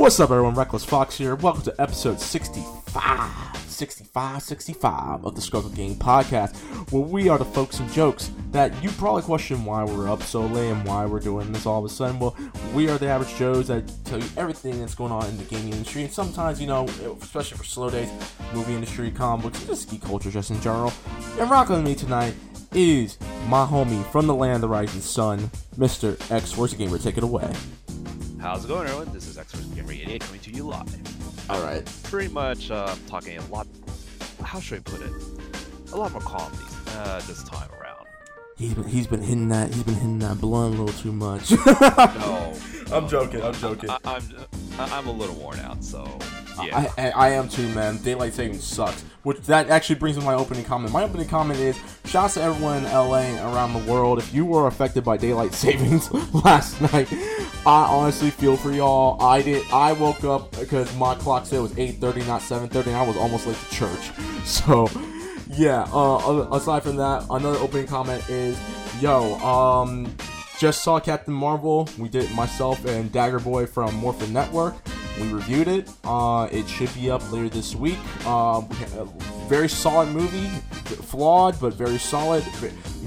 What's up, everyone? Reckless Fox here. Welcome to episode 65 of the Scrub Club Game Podcast, where we are the folks and jokes that you probably question why we're up so late and why we're doing this all of a sudden. Well, we are the average Joes that tell you everything that's going on in the gaming industry, and sometimes, you know, especially for slow days, movie industry, comic books, just geek culture just in general. And rocking with me tonight is my homie from the land of the rising sun, Mr. X-Force Gamer. Take it away. How's it going, everyone? This is X-Force Gamer88 coming to you live. Alright. Pretty much talking a lot, how should I put it? A lot more calmly this time around. He's been hitting that blunt a little too much. No. I'm joking. I'm a little worn out, so yeah. I am too, man. Daylight savings sucks. Which that actually brings me to my opening comment. My opening comment is, shouts to everyone in LA and around the world. If you were affected by daylight savings last night, I honestly feel for y'all. I woke up because my clock said it was 8:30, not 7:30, and I was almost late to church. So, yeah. Aside from that, another opening comment is, yo, just saw Captain Marvel. We did, myself and Dagger Boy from Morphin Network. We reviewed it. It should be up later this week. Very solid movie. Flawed, but very solid.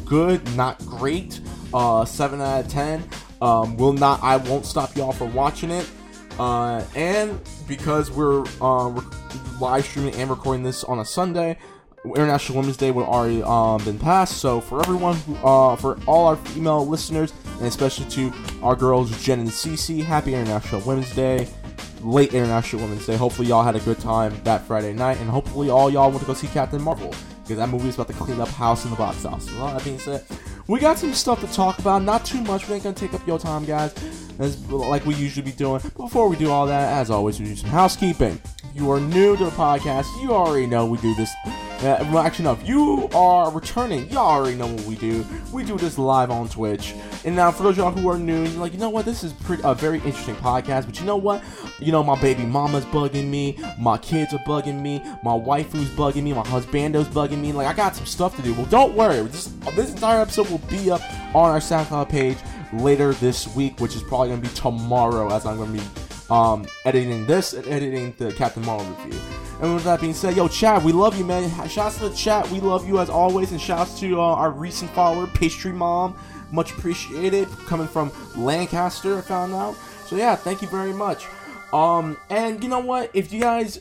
Good, not great. 7 out of 10. I won't stop y'all from watching it. And because we're live streaming and recording this on a Sunday, International Women's Day would already been passed. So for everyone, for all our female listeners, and especially to our girls Jen and GC, happy International Women's Day. Late International Women's Day. Hopefully y'all had a good time that Friday night, and hopefully all y'all went to go see Captain Marvel, because that movie is about to clean up house in the box office. With all that being said, we got some stuff to talk about. Not too much. We ain't gonna take up your time, guys, as like we usually be doing. Before we do all that, as always, we do some housekeeping. If you are new to the podcast, you already know we do this. Well, actually, no. If you are returning, you already know what we do. We do this live on Twitch. And now, for those of y'all who are new, you're like, you know what? This is a very interesting podcast. But you know what? You know, my baby mama's bugging me. My kids are bugging me. My waifu's bugging me. My husbando's bugging me. Like, I got some stuff to do. Well, don't worry. This entire episode will be up on our SoundCloud page later this week, which is probably going to be tomorrow, as I'm going to be editing this and editing the Captain Marvel review. And with that being said, yo, chat, we love you, man. Shouts to the chat. We love you as always. And shouts to our recent follower, Pastry Mom. Much appreciated. Coming from Lancaster, I found out. So, yeah, thank you very much. And you know what? If you guys,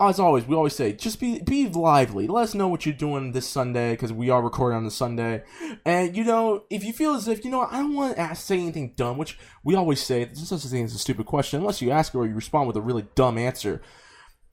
as always, we always say, just be lively. Let us know what you're doing this Sunday, because we are recording on the Sunday. And, you know, if you feel as if, you know, I don't want to say anything dumb, which we always say, there's such a thing as a stupid question, unless you ask or you respond with a really dumb answer.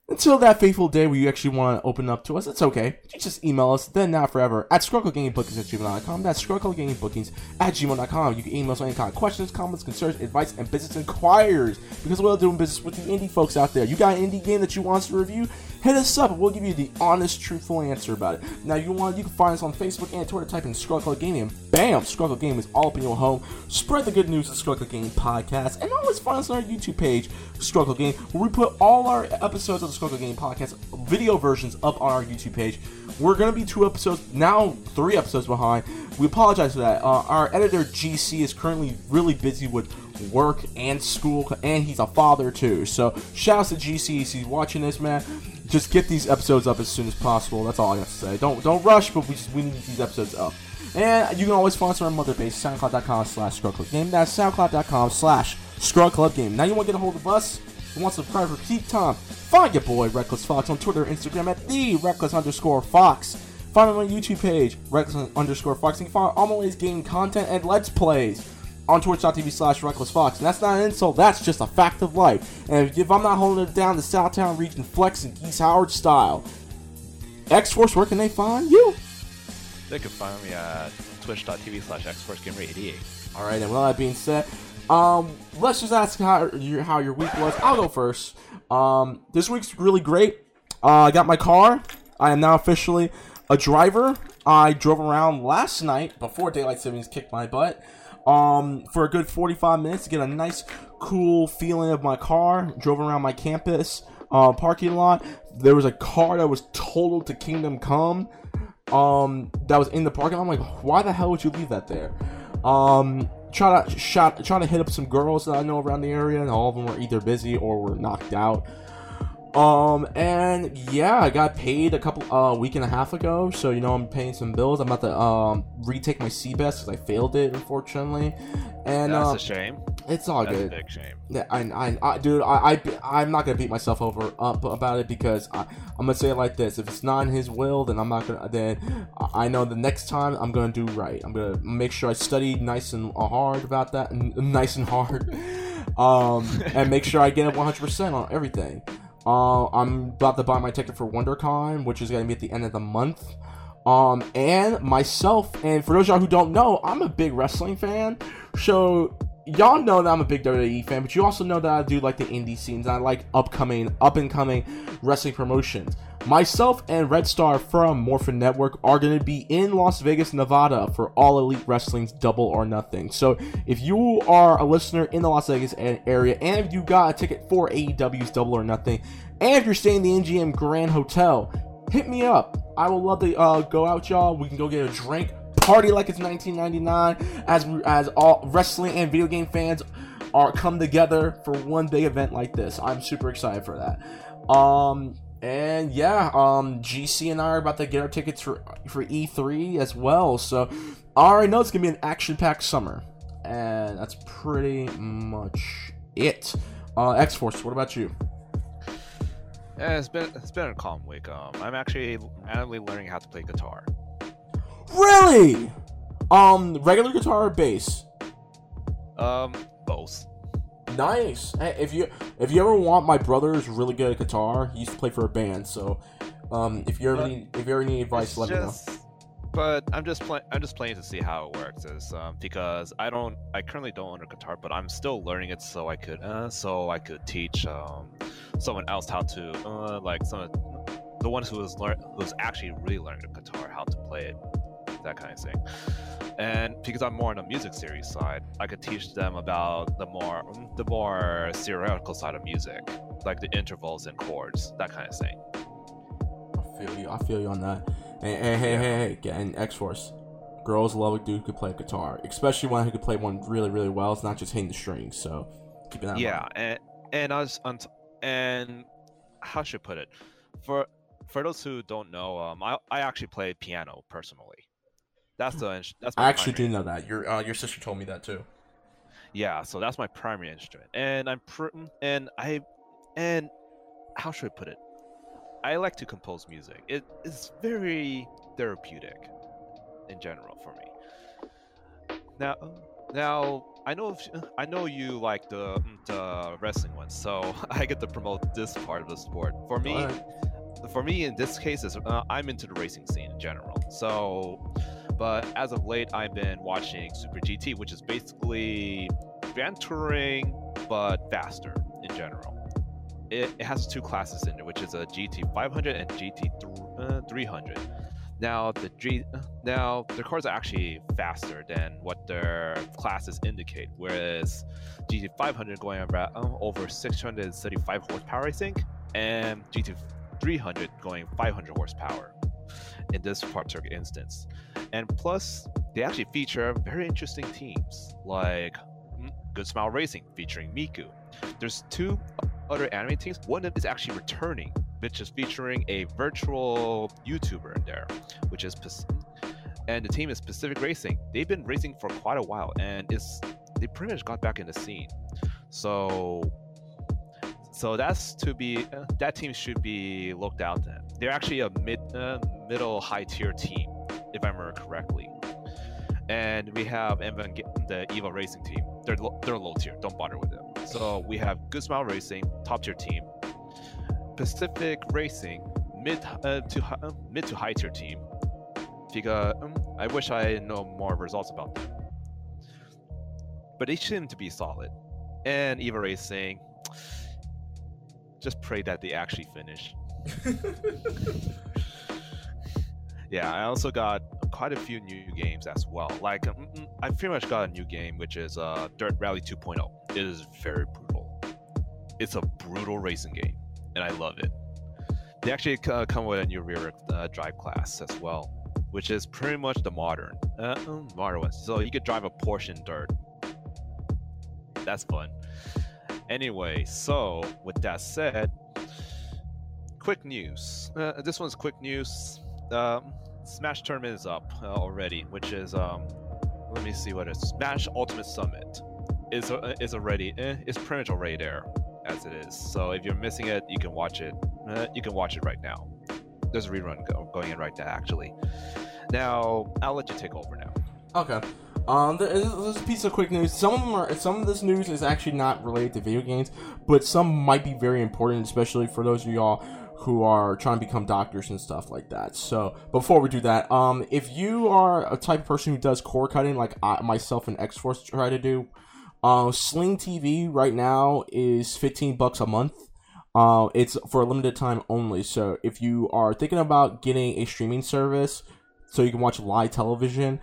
Until that fateful day where you actually want to open up to us, it's okay. You just email us, then now forever, at scrubclubgamingbookings@gmail.com. That's scrubclubgamingbookings@gmail.com. You can email us any kind of questions, comments, concerns, advice, and business inquiries. Because we're doing business with you indie folks out there. You got an indie game that you want us to review? Hit us up and we'll give you the honest, truthful answer about it. Now, you can find us on Facebook and Twitter. Type in Scrub Club Game and bam, Scrub Club Game is all up in your home. Spread the good news of Scrub Club Game Podcast. And always find us on our YouTube page, Scrub Club Game, where we put all our episodes of the Scrub Club Game Podcast video versions up on our YouTube page. We're going to be 3 episodes behind. We apologize for that. Our editor, GC, is currently really busy with work and school, and he's a father, too. So, shouts to GC if he's watching this, man. Just get these episodes up as soon as possible. That's all I have to say. Don't rush, but we need these episodes up. And you can always sponsor our mother base, SoundCloud.com/ScrubClubGame. That's SoundCloud.com/ScrubClubGame. Now you want to get a hold of us? You want to subscribe for peak time? Find your boy Reckless Fox on Twitter and Instagram at @Reckless_Fox. Find him on YouTube page, Reckless_Fox. You can find all my latest game content and Let's Plays on twitch.tv/recklessfox, and that's not an insult, that's just a fact of life. And if I'm not holding it down, the Southtown region flexing Geese Howard style. X-Force, where can they find you? They can find me at twitch.tv/xforcegamer88. Alright, and with all that being said, let's just ask how your week was. I'll go first. This week's really great. I got my car. I am now officially a driver. I drove around last night before Daylight Savings kicked my butt. For a good 45 minutes to get a nice, cool feeling of my car. Drove around my campus parking lot. There was a car that was totaled to Kingdom Come that was in the parking lot. I'm like, why the hell would you leave that there? try to hit up some girls that I know around the area, and all of them were either busy or were knocked out. And yeah, I got paid a week and a half ago, so you know I'm paying some bills. I'm about to retake my CBES because I failed it, unfortunately. And that's a shame. It's all good. That's a big shame. Yeah, I'm not gonna beat myself up about it, because I'm gonna say it like this: if it's not in his will, then I'm not gonna. Then I know the next time I'm gonna do right. I'm gonna make sure I study nice and hard about that, and nice and hard, and make sure I get it 100% on everything. I'm about to buy my ticket for WonderCon, which is gonna be at the end of the month. And myself, and for those of y'all who don't know, I'm a big wrestling fan, so. Y'all know that I'm a big WWE fan, but you also know that I do like the indie scenes. I like up and coming wrestling promotions. Myself and Red Star from Morphin Network are going to be in Las Vegas, Nevada for All Elite Wrestling's Double or Nothing. So if you are a listener in the Las Vegas area, and if you got a ticket for AEW's Double or Nothing, and if you're staying in the MGM Grand Hotel, hit me up. I would love to go out, y'all. We can go get a drink. Party like it's 1999 as all wrestling and video game fans are come together for one big event like this. I'm super excited for that. And yeah, GC and I are about to get our tickets for E3 as well. So I already know it's gonna be an action-packed summer, and that's pretty much it. X-Force, what about you? Yeah, it's been a calm week. I'm actually randomly learning how to play guitar. Really? Regular guitar or bass? Both. Nice. Hey, if you ever want, my brother is really good at guitar. He used to play for a band, so if you ever need advice, let me know. But I'm just playing to see how it works, because I currently don't own a guitar, but I'm still learning it so I could teach someone else how to the one who's actually really learning the guitar how to play it. That kind of thing. And because I'm more on the music series side, I could teach them about the more theoretical side of music, like the intervals and chords, that kind of thing. I feel you on that. Hey, and X-Force, girls love a dude who could play guitar, especially one who could play one really, really well. It's not just hitting the strings, so keep it on. Yeah, and how should I put it? For those who don't know, I actually play piano personally. That's my I actually do know that. Your sister told me that too. Yeah, so that's my primary instrument, and how should I put it? I like to compose music. It is very therapeutic, in general, for me. Now I know you like the wrestling one, so I get to promote this part of the sport. For me, in this case, I'm into the racing scene in general. So, but as of late, I've been watching Super GT, which is basically Gran Touring, but faster in general. It has two classes in it, which is a GT 500 and GT 300. Now, their cars are actually faster than what their classes indicate, whereas GT 500 going over 635 horsepower, I think, and GT 300 going 500 horsepower in this particular instance. And plus, they actually feature very interesting teams like Good Smile Racing featuring Miku. There's two other anime teams. One of them is actually returning, which is featuring a virtual YouTuber in there, which is and the team is Pacific Racing. They've been racing for quite a while, and they pretty much got back in the scene. So that team should be looked out then. They're actually a middle high tier team, if I remember correctly. And we have the EVO Racing team. They're low tier. Don't bother with them. So we have Good Smile Racing, top tier team. Pacific Racing, mid to high tier team. Because I wish I know more results about them. But they seem to be solid. And EVO Racing. Just pray that they actually finish. Yeah, I also got quite a few new games as well. Like, I pretty much got a new game, which is Dirt Rally 2.0. It is very brutal. It's a brutal racing game, and I love it. They actually come with a new rear drive class as well, which is pretty much the modern one. So you could drive a Porsche in dirt, That's fun. Anyway, so with that said, quick news. This one's quick news. Smash tournament is up already, which is let me see what it is. Smash Ultimate Summit is already it's pretty much already there as it is. So if you're missing it, you can watch it. You can watch it right now. There's a rerun going in right now, actually. Now I'll let you take over now. Okay. There's a piece of quick news. Some of this news is actually not related to video games, but some might be very important, especially for those of y'all who are trying to become doctors and stuff like that. So, before we do that, if you are a type of person who does cord cutting, like myself and X-Force try to do, Sling TV right now is $15 a month. It's for a limited time only. So, if you are thinking about getting a streaming service so you can watch live television,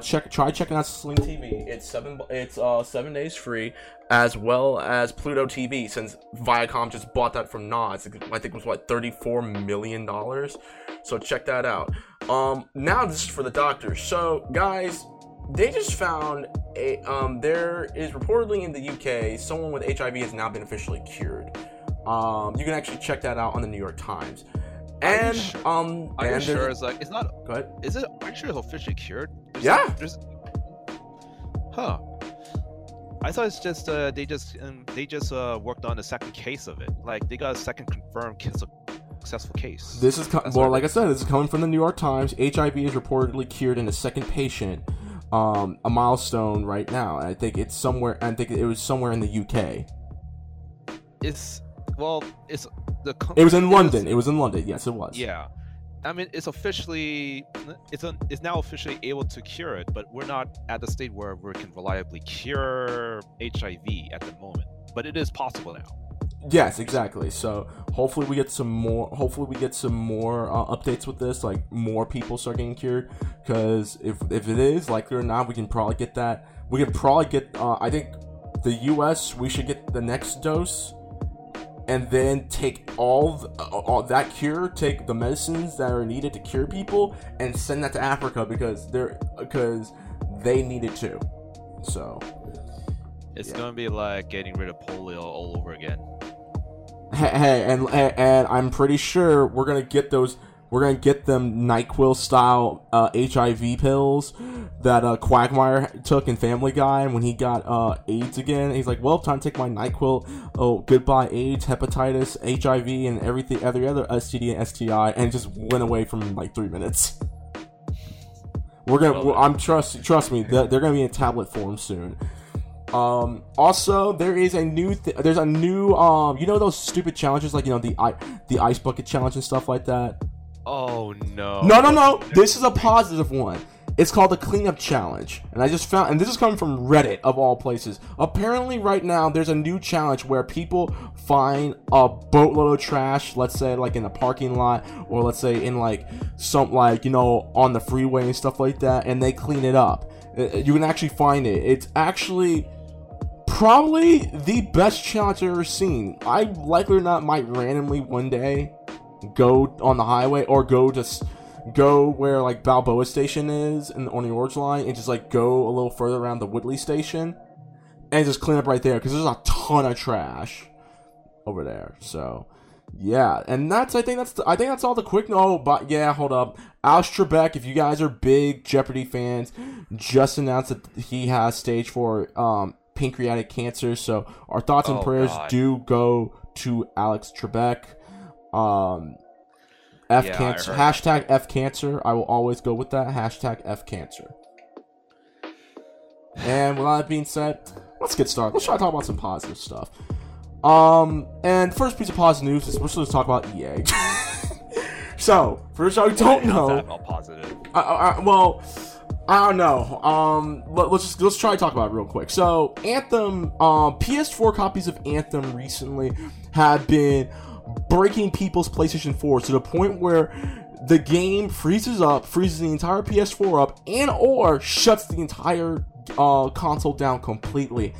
checking out Sling TV. It's 7 days free, as well as Pluto TV, since Viacom just bought that from Nas. I think it was $34 million. So check that out. Now this is for the doctors. So guys, they just found there is reportedly in the UK someone with HIV has now been officially cured. You can actually check that out on the New York Times. And sure? I'm sure it's like it's not. Go ahead. Is it? Are you sure it's officially cured? Huh. I thought it's just they just worked on a second case of it. Like they got a second confirmed successful case. This is like I said, this is coming from the New York Times. HIV is reportedly cured in a second patient. A milestone right now. I think it's somewhere. I think it was somewhere in the UK. It was in London. It was in London. Yes, it was. Yeah, I mean, it's now officially able to cure it, but we're not at the state where we can reliably cure HIV at the moment. But it is possible now. Yes, exactly. So hopefully we get some more. Updates with this, like more people start getting cured. Because if it is likely or not, we can probably get that. We can probably get. I think the U.S. we should get the next dose. And then take take the medicines that are needed to cure people, and send that to Africa because they need it too. So it's going to be like getting rid of polio all over again. Hey, and I'm pretty sure we're going to get those. We're going to get them NyQuil style HIV pills that Quagmire took in Family Guy. And when he got AIDS again, he's like, well, time to take my NyQuil. Oh, goodbye AIDS, hepatitis, HIV, and everything, every other STD and STI. And it just went away from like 3 minutes. Trust me, they're going to be in tablet form soon. Also, there is a new those stupid challenges, like, you know, the ice bucket challenge and stuff like that. Oh, no. No. This is a positive one. It's called the Cleanup Challenge. And I just found... And this is coming from Reddit, of all places. Apparently, right now, there's a new challenge where people find a boatload of trash, let's say, like, in a parking lot, or let's say in, like, some, like, you know, on the freeway and stuff like that, and they clean it up. You can actually find it. It's actually... probably the best challenge I've ever seen. I, likely or not, might randomly one day... go on the highway or go where like Balboa Station is and on the Orange Line and just like go a little further around the Woodley Station and just clean up right there because there's a ton of trash over there. So yeah, and I think that's all the quick. No, but yeah, hold up. Alex Trebek, if you guys are big Jeopardy fans, just announced that he has stage 4 pancreatic cancer. So our thoughts and prayers do go to Alex Trebek. Cancer. Hashtag F cancer. I will always go with that. Hashtag F cancer. And with all that being said, let's get started. Let's try to talk about some positive stuff. And first piece of positive news is we're supposed to talk about EA. So, for those who don't know, positive. I don't know. Let's try to talk about it real quick. So, Anthem. PS4 copies of Anthem recently have been breaking people's PlayStation 4 to the point where the game freezes the entire PS4 up, and or shuts the entire console down completely.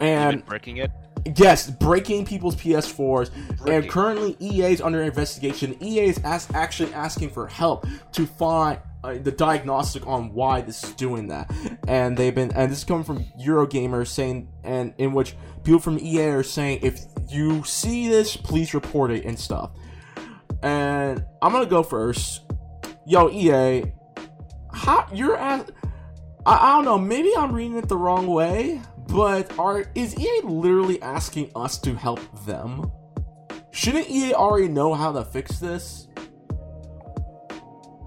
And breaking it? Yes, breaking people's PS4s. And currently EA is under investigation. EA is actually asking for help to find the diagnostic on why this is doing that. And they've been, and this is coming from Eurogamer, saying, and in which people from EA are saying, if you see this, please report it and stuff. And I'm gonna go first. Yo, EA, how you're at? I don't know. Maybe I'm reading it the wrong way, but is EA literally asking us to help them? Shouldn't EA already know how to fix this?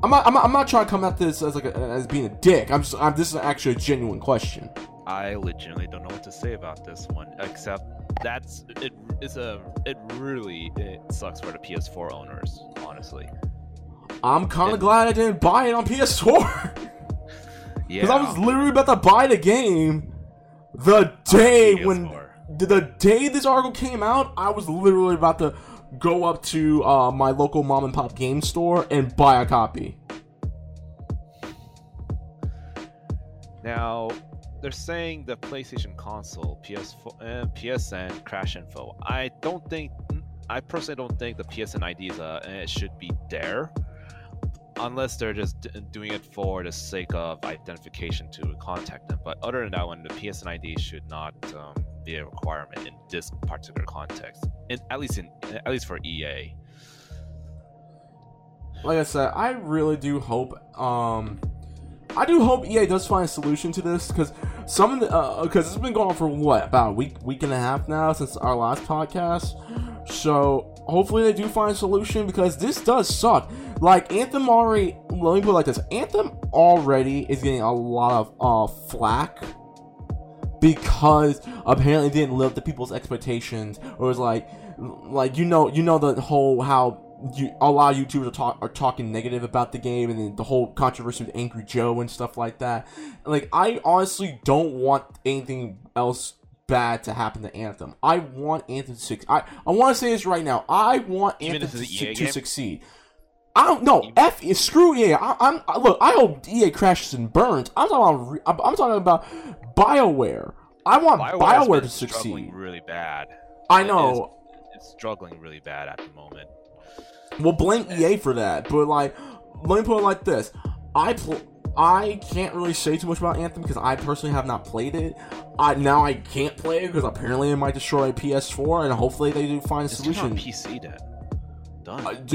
I'm not trying to come at this as as being a dick. This is actually a genuine question. I legitimately don't know what to say about this one, except that's it. It really sucks for the PS4 owners, honestly. I'm kind of glad I didn't buy it on PS4. Yeah, because I was literally about to buy the game the day this article came out. I was literally about to go up to my local mom and pop game store and buy a copy. Now, they're saying the PlayStation console, PS4, PSN, crash info. I personally don't think the PSN IDs should be there, unless they're just doing it for the sake of identification to contact them. But other than that one, the PSN ID should not be a requirement in this particular context, at least for EA. Like I said, I really do hope EA does find a solution to this, because it's been going on for about a week and a half now since our last podcast. So hopefully they do find a solution, because this does suck. Like, Anthem already, let me put it like this, Anthem already is getting a lot of flack because apparently didn't live up to people's expectations. Or was like the whole how a lot of YouTubers are talking negative about the game, and then the whole controversy with Angry Joe and stuff like that. Like, I honestly don't want anything else bad to happen to Anthem. I want Anthem to succeed. I want to say this right now. I want Anthem to succeed. I don't know. Screw EA. Look, I hope EA crashes and burns. I'm talking about BioWare. I want BioWare to succeed. Struggling really bad. I know. It's struggling really bad at the moment. Well, blame EA for that. But like, let me put it like this: I can't really say too much about Anthem because I personally have not played it. I can't play it because apparently it might destroy a PS4, and hopefully they do find a solution. It's on PC then. Done.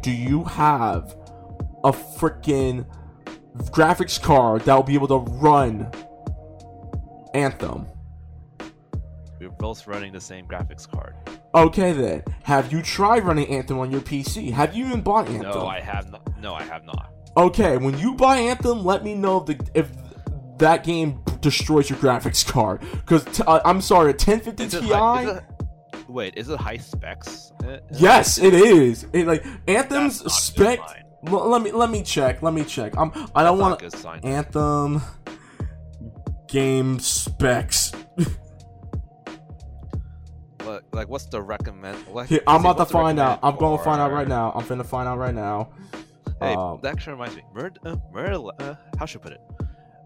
Do you have a freaking graphics card that will be able to run Anthem? We're both running the same graphics card. Okay then. Have you tried running Anthem on your PC? Have you even bought Anthem? No, I have not. Okay, when you buy Anthem, let me know if that game destroys your graphics card. Because, I'm sorry, a 1050 Ti... is it high specs? Yes, it is. It, like, Anthem's spec... Let me check. I don't want to... Anthem... game specs... Like, what's the recommend? Here, I'm about to find out. I'm going to find out right now. I'm finna find out right now. Hey, that actually reminds me. How should I put it?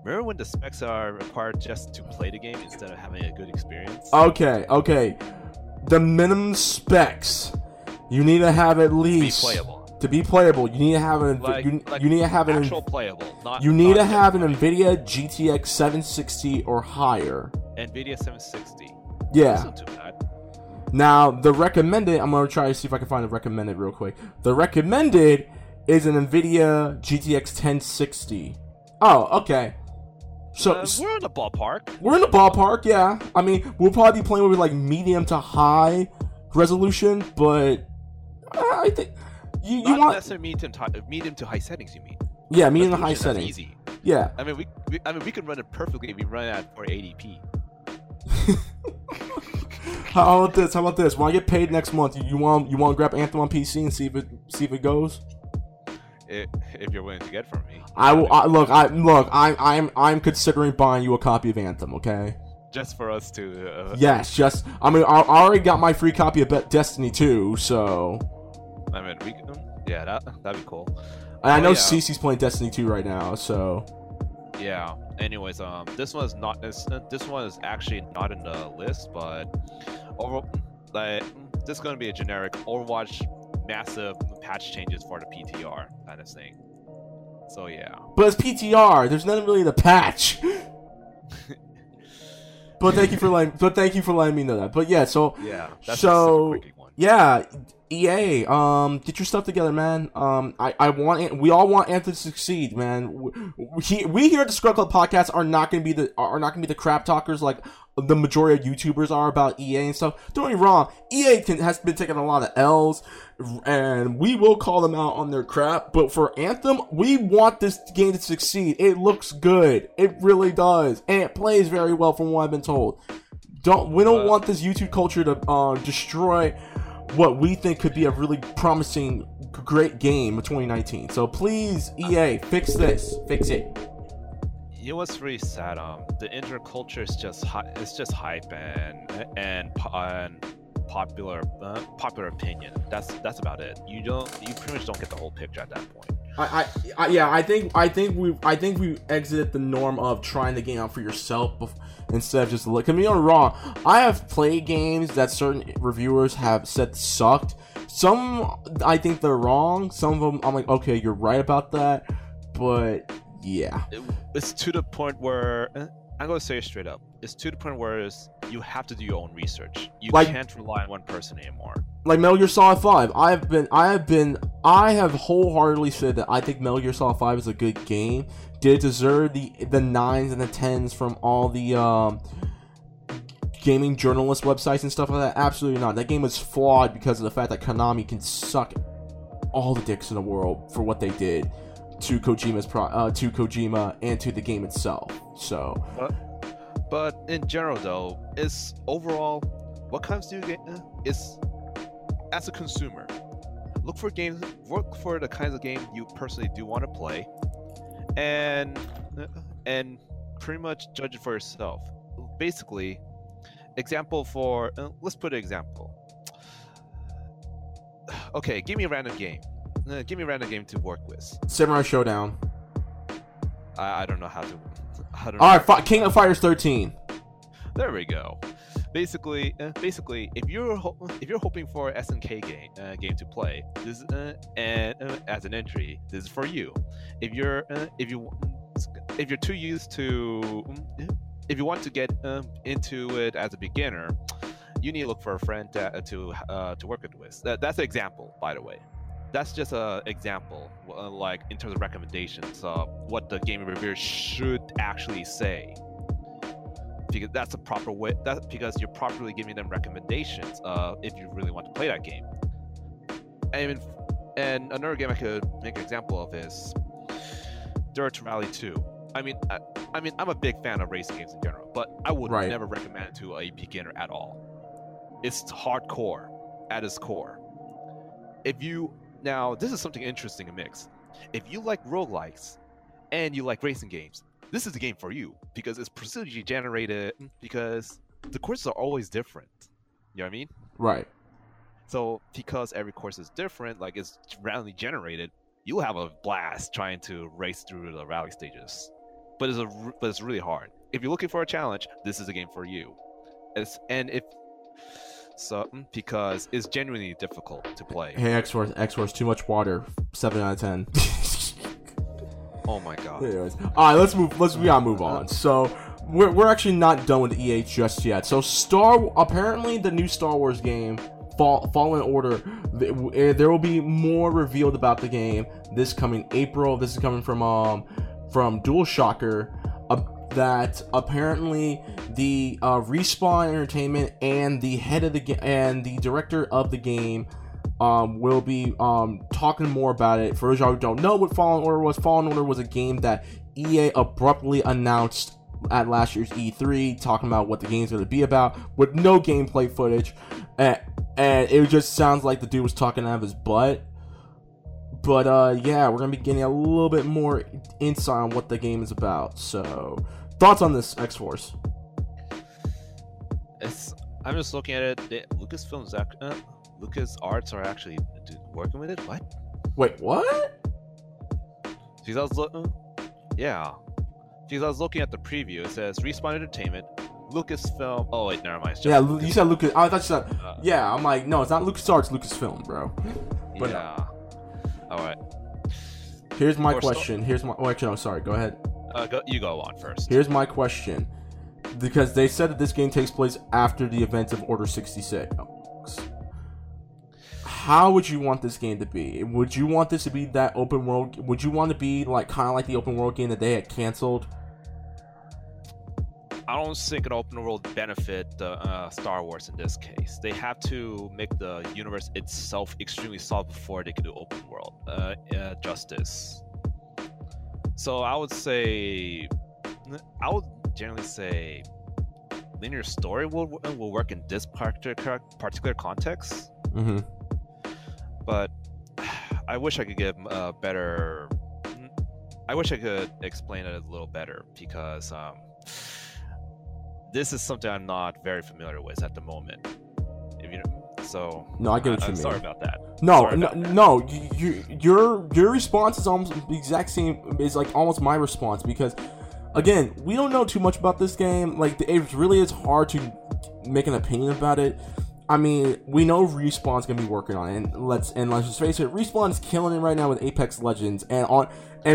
Remember when the specs are required just to play the game instead of having a good experience? Okay. The minimum specs you need to have at least to be playable. You need to have an actual playable. You need to have an NVIDIA GTX 760 or higher. NVIDIA 760. Yeah. That's not too bad. Now, the recommended, I'm going to try to see if I can find the recommended real quick. The recommended is an NVIDIA GTX 1060. Oh, okay. So we're in the ballpark. Yeah. I mean, we'll probably be playing with, like, medium to high resolution, but I think... medium to high settings, you mean? Yeah, medium to high settings. Easy. Yeah. I mean, we can run it perfectly if we run it at 480p. How about this? When I get paid next month, you want to grab Anthem on PC and see if it goes? If you're willing to get from me, I will. I'm considering buying you a copy of Anthem. Okay. Just for us to. Yes. Just. I mean, I already got my free copy of Destiny 2, so. I mean, we. Yeah, that'd be cool. I know Cece's playing Destiny 2 right now, so. Yeah. Anyways, this one is actually not in the list, but this is going to be a generic Overwatch massive patch changes for the PTR kind of thing. So yeah. But it's PTR. There's nothing really to patch. But thank you for letting me know that. But yeah, so yeah, that's so a one. Yeah, EA, get your stuff together, man. We all want Anthem to succeed, man. We here at the Scrub Club Podcast are not gonna be the crap talkers like the majority of YouTubers are about EA and stuff. Don't get me wrong, EA has been taking a lot of L's, and we will call them out on their crap. But for Anthem, we want this game to succeed. It looks good, it really does, and it plays very well from what I've been told. We don't want this YouTube culture to destroy what we think could be a really promising, great game of 2019. So please, EA, fix this, fix it. It was really sad. The interculture is just hype and popular opinion. That's about it. You pretty much don't get the whole picture at that point. I think we exited the norm of trying the game out for yourself instead of just look. Cause me on raw, I have played games that certain reviewers have said sucked. Some I think they're wrong. Some of them I'm like, okay, you're right about that, but. Yeah, it's to the point where I'm gonna say it straight up. It's to the point where you have to do your own research. You can't rely on one person anymore. Like Metal Gear Solid 5, I have wholeheartedly said that I think Metal Gear Solid 5 is a good game. Did it deserve the 9s and the 10s from all the gaming journalist websites and stuff like that? Absolutely not. That game was flawed because of the fact that Konami can suck all the dicks in the world for what they did to Kojima and to the game itself. So, but in general though, is overall what comes to you is as a consumer, look for the kinds of game you personally do want to play, and pretty much judge it for yourself. Basically, let's put an example. Okay, give me a random game. Give me a random game to work with. Samurai Showdown. I don't know how to. All right, King of Fighters 13. There we go. Basically, if you're hoping for an SNK game to play, this and as an entry, this is for you. If you're too used to, if you want to get into it as a beginner, you need to look for a friend to work it with. That's an example, by the way. That's just an example, like in terms of recommendations, what the gaming reviewer should actually say, because that's a proper way. That's because you're properly giving them recommendations if you really want to play that game. And another game I could make an example of is Dirt Rally 2. I mean, I'm a big fan of racing games in general, but I would never recommend it to a beginner at all. It's hardcore at its core. Now, this is something interesting in mix. If you like roguelikes and you like racing games, this is the game for you because it's procedurally generated, because the courses are always different. You know what I mean? Right. So because every course is different, like it's randomly generated, you'll have a blast trying to race through the rally stages. But it's really hard. If you're looking for a challenge, this is a game for you. Because it's genuinely difficult to play. Hey, X-Force, too much water. 7 out of 10. Oh my god. Anyways. All right, we gotta move on. So we're actually not done with EA just yet. So apparently the new Star Wars game, Fallen Order, there will be more revealed about the game this coming April. This is coming from DualShocker. That apparently the Respawn Entertainment and the head of the game and the director of the game will be talking more about it. For those who don't know what Fallen Order was, Fallen Order was a game that EA abruptly announced at last year's E3, talking about what the game's going to be about with no gameplay footage, and it just sounds like the dude was talking out of his butt. But yeah, we're gonna be getting a little bit more insight on what the game is about. So, thoughts on this, X-Force? I'm just looking at it. LucasArts are actually working with it. What? Wait, what? Because I was looking at the preview. It says Respawn Entertainment, Lucasfilm. Oh wait, never mind. Yeah, you said Lucas. I thought you said. Yeah, I'm like, no, it's not LucasArts. Lucasfilm, bro. But yeah. No. All right. Here's my question. Here's my. Oh, actually, no, sorry. Go ahead. You go on first. Here's my question, because they said that this game takes place after the events of Order 66. How would you want this game to be? Would you want this to be that open world? Would you want to be like kind of like the open world game that they had canceled? I don't think an open world benefit Star Wars in this case. They have to make the universe itself extremely solid before they can do open world justice. So I would generally say linear story will work in this particular context. Mm-hmm. But I wish I could give a better. I wish I could explain it a little better because. This is something I'm not very familiar with at the moment. If you know, so no, I get what you mean. Sorry about that. No. Your response is almost the exact same. Is like almost my response because, again, we don't know too much about this game. Like, it really is hard to make an opinion about it. I mean, we know Respawn's gonna be working on it, and let's just face it, Respawn's killing it right now with Apex Legends, and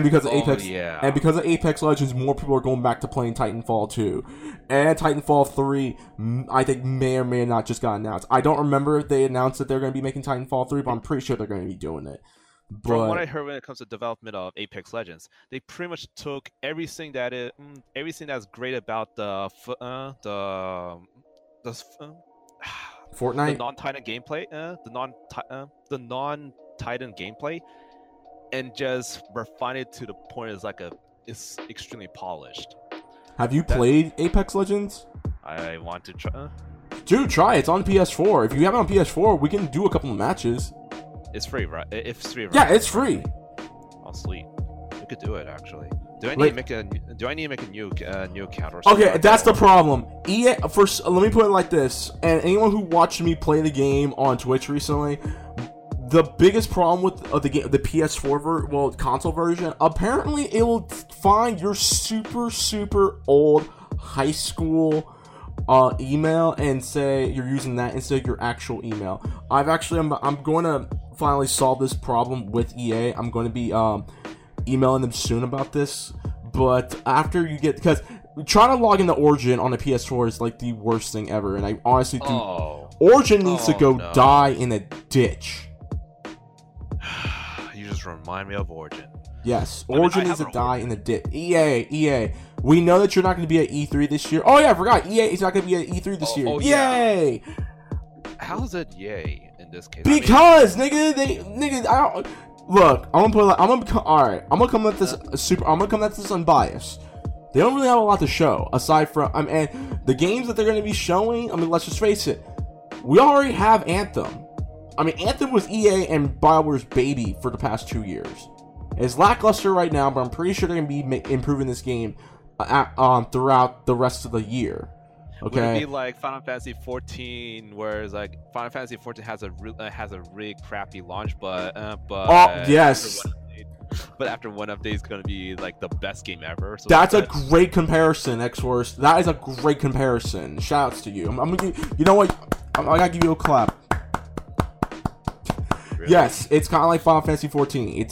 because of Apex Legends, more people are going back to playing Titanfall 2, and Titanfall 3, I think may or may not just got announced. I don't remember if they announced that they're gonna be making Titanfall 3, but I'm pretty sure they're gonna be doing it. But from what I heard when it comes to development of Apex Legends, they pretty much took everything that's great about Fortnite, the non-Titan gameplay, and just refine it to the point it's extremely polished. Have you played Apex Legends? I want to try. Dude, try it. It's on PS4. If you have it on PS4, we can do a couple of matches. It's free, right? Yeah, it's free. Oh, sweet. We could do it actually. Do I need to make a new account or something? Okay, that's the problem. EA, first, let me put it like this. And anyone who watched me play the game on Twitch recently, the biggest problem with the game, the PS4 console version, apparently it will find your super, super old high school email and say you're using that instead of your actual email. I'm going to finally solve this problem with EA. I'm going to be emailing them soon about this, but after you get, because trying to log into Origin on a PS4 is like the worst thing ever, and I honestly do. Origin needs to go die in a ditch. You just remind me of Origin. Yes, Origin needs to die in a ditch. EA, we know that you're not going to be at E3 this year. Oh yeah, I forgot. EA is not going to be at E3 this year. Yay! Yeah. How's it yay in this case? Because nigga, I don't. Look, I'm gonna put. I'm gonna come at this unbiased. They don't really have a lot to show aside from. And the games that they're gonna be showing. Let's just face it. We already have Anthem. Anthem was EA and BioWare's baby for the past 2 years. It's lackluster right now, but I'm pretty sure they're gonna be improving this game throughout the rest of the year. Okay. Would it be like Final Fantasy 14, whereas like Final Fantasy 14 has a really crappy launch, but after one update, it's gonna be like the best game ever. So that's a great comparison, X-Force. That is a great comparison. Shouts to you. I'm gonna give, you know what? I gotta give you a clap. Really? Yes, it's kind of like Final Fantasy 14.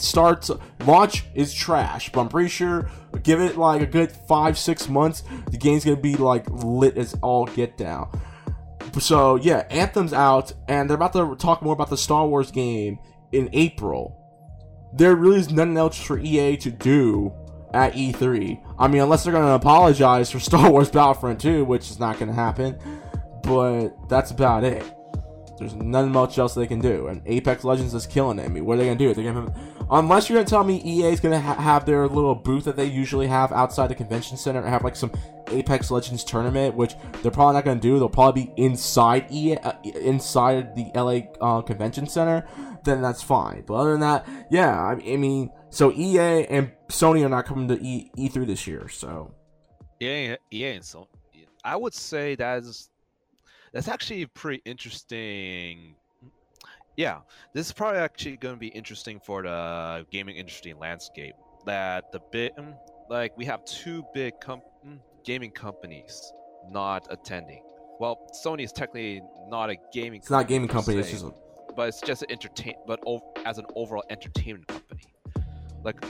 Launch is trash, but I'm pretty sure give it like a good 5-6 months, the game's gonna be like lit as all get down. So yeah, Anthem's out, and they're about to talk more about the Star Wars game in April. There really is nothing else for EA to do at E3. Unless they're gonna apologize for Star Wars Battlefront 2, which is not gonna happen. But that's about it. There's nothing much else they can do, and Apex Legends is killing it. What are they gonna do? Unless you're gonna tell me EA is gonna have their little booth that they usually have outside the convention center and have like some Apex Legends tournament, which they're probably not gonna do. They'll probably be inside EA, inside the LA convention center. Then that's fine. But other than that, yeah, so EA and Sony are not coming to E3 this year. So EA and Sony, I would say that's actually pretty interesting. Yeah, this is probably actually going to be interesting for the gaming industry landscape. We have two big gaming companies not attending. Well, Sony is technically not a gaming. It's not a gaming company. It's just. But it's just an overall entertainment company. Like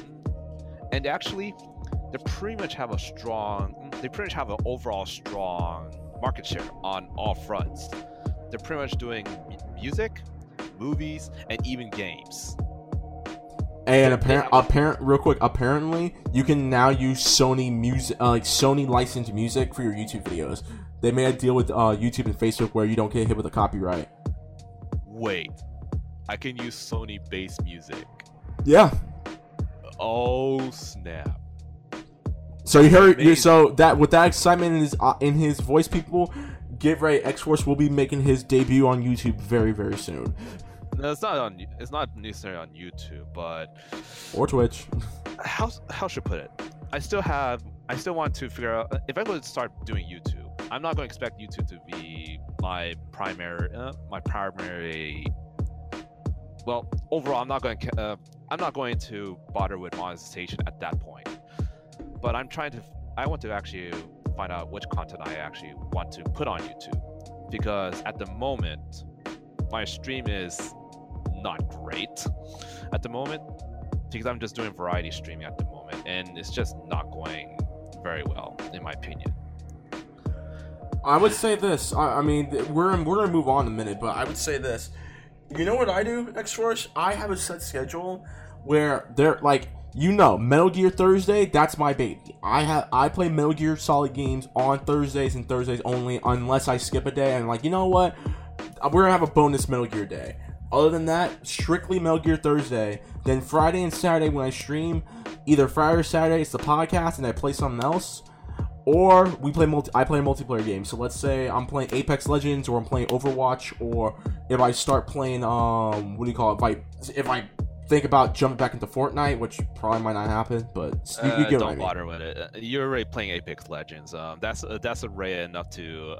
And actually, they pretty much have a strong, they pretty much have an overall strong market share on all fronts. They're pretty much doing music, movies, and even games. And apparently, you can now use Sony music, like Sony licensed music for your YouTube videos. They made a deal with YouTube and Facebook where you don't get hit with a copyright. Wait, I can use Sony-based music? Yeah. Oh snap! So you heard, so that with that excitement in his voice, people, get ready. X-Force will be making his debut on YouTube very, very soon. No, it's not on. It's not necessarily on YouTube, but or Twitch. How should I put it? I still want to figure out if I would start doing YouTube. I'm not going to expect YouTube to be my primary. Well, overall, I'm not going to bother with monetization at that point. But I want to actually find out which content I actually want to put on YouTube, because at the moment, my stream is not great at the moment, because I'm just doing variety streaming at the moment, and it's just not going very well, in my opinion. I would say this. I mean, we're gonna move on in a minute, but I would say this. You know what I do, X-Force? I have a set schedule where they're like, you know, Metal Gear Thursday, that's my baby. I play Metal Gear Solid games on Thursdays and Thursdays only, unless I skip a day. And I'm like, you know what? We're gonna have a bonus Metal Gear day. Other than that, strictly Metal Gear Thursday. Then Friday and Saturday when I stream, either Friday or Saturday it's the podcast and I play something else, or I play a multiplayer game. So let's say I'm playing Apex Legends, or I'm playing Overwatch, or if I start playing if I think about jumping back into Fortnite, which probably might not happen, but you get what I mean. Don't bother with it. You're already playing Apex Legends. That's already enough to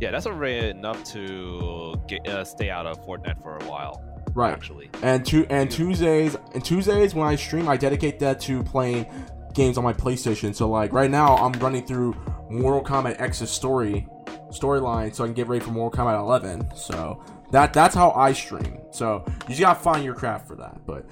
get, stay out of Fortnite for a while. Right. Actually. And Tuesdays when I stream, I dedicate that to playing games on my PlayStation. So like right now I'm running through Mortal Kombat X's storyline so I can get ready for Mortal Kombat 11. So that's how I stream. So you just gotta find your craft for that. But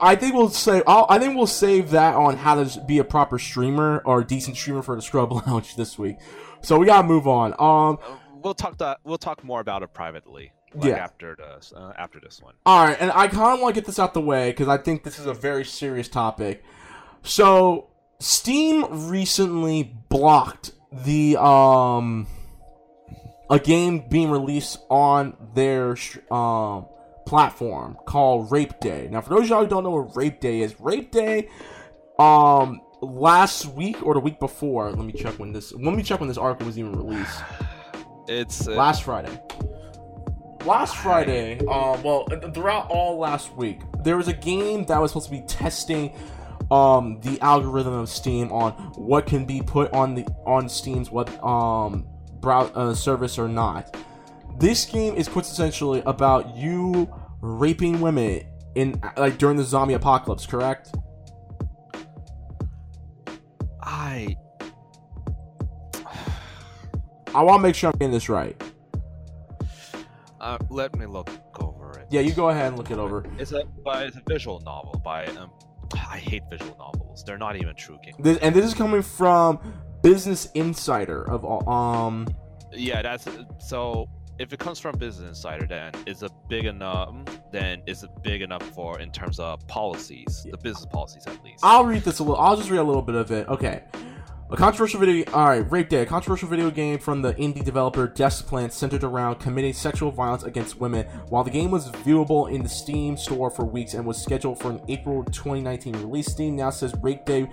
I think we'll save that on how to be a proper streamer or a decent streamer for the Scrub Lounge this week. So we gotta move on. We'll talk more about it privately. After this one. All right, and I kind of want to get this out the way because I think this is a very serious topic. So Steam recently blocked the a game being released on their platform called Rape Day. Now, for those of y'all who don't know what Rape Day is, last week or the week before, let me check when this article was even released. It's last Friday. Throughout all last week, there was a game that was supposed to be testing the algorithm of Steam on what can be put on Steam's web service or not. This game is quintessentially about you raping women in like during the zombie apocalypse, correct? I want to make sure I'm getting this right. Let me look over it. Yeah, you go ahead and look it over. It's a visual novel by I hate visual novels. They're not even true games. This is coming from Business Insider of all. Yeah, that's so. If it comes from Business Insider, then it's big enough for in terms of policies, the business policies at least. I'll just read a little bit of it. Okay. Rape Day, a controversial video game from the indie developer Death Plant centered around committing sexual violence against women. While the game was viewable in the Steam store for weeks and was scheduled for an April 2019 release, Steam now says Rape Day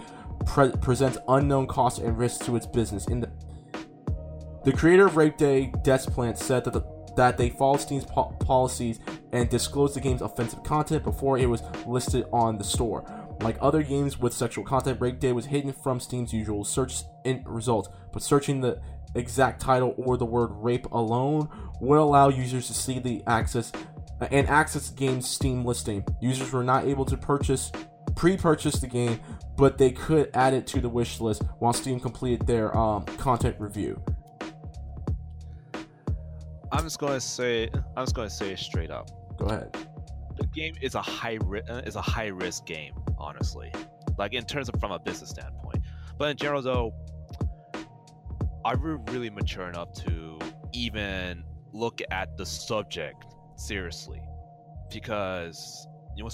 presents unknown costs and risks to its business. The creator of Rape Day, Death Plant, said that they followed Steam's policies and disclosed the game's offensive content before it was listed on the store. Like other games with sexual content, Rape Day was hidden from Steam's usual search results, but searching the exact title or the word rape alone would allow users to see the access the game's Steam listing. Users were not able to pre-purchase the game, but they could add it to the wish list while Steam completed their content review. I'm just gonna say straight up. Go ahead. the game is a high risk game, honestly, like in terms of from a business standpoint. But in general, though, are we really mature enough to even look at the subject seriously? Because you know,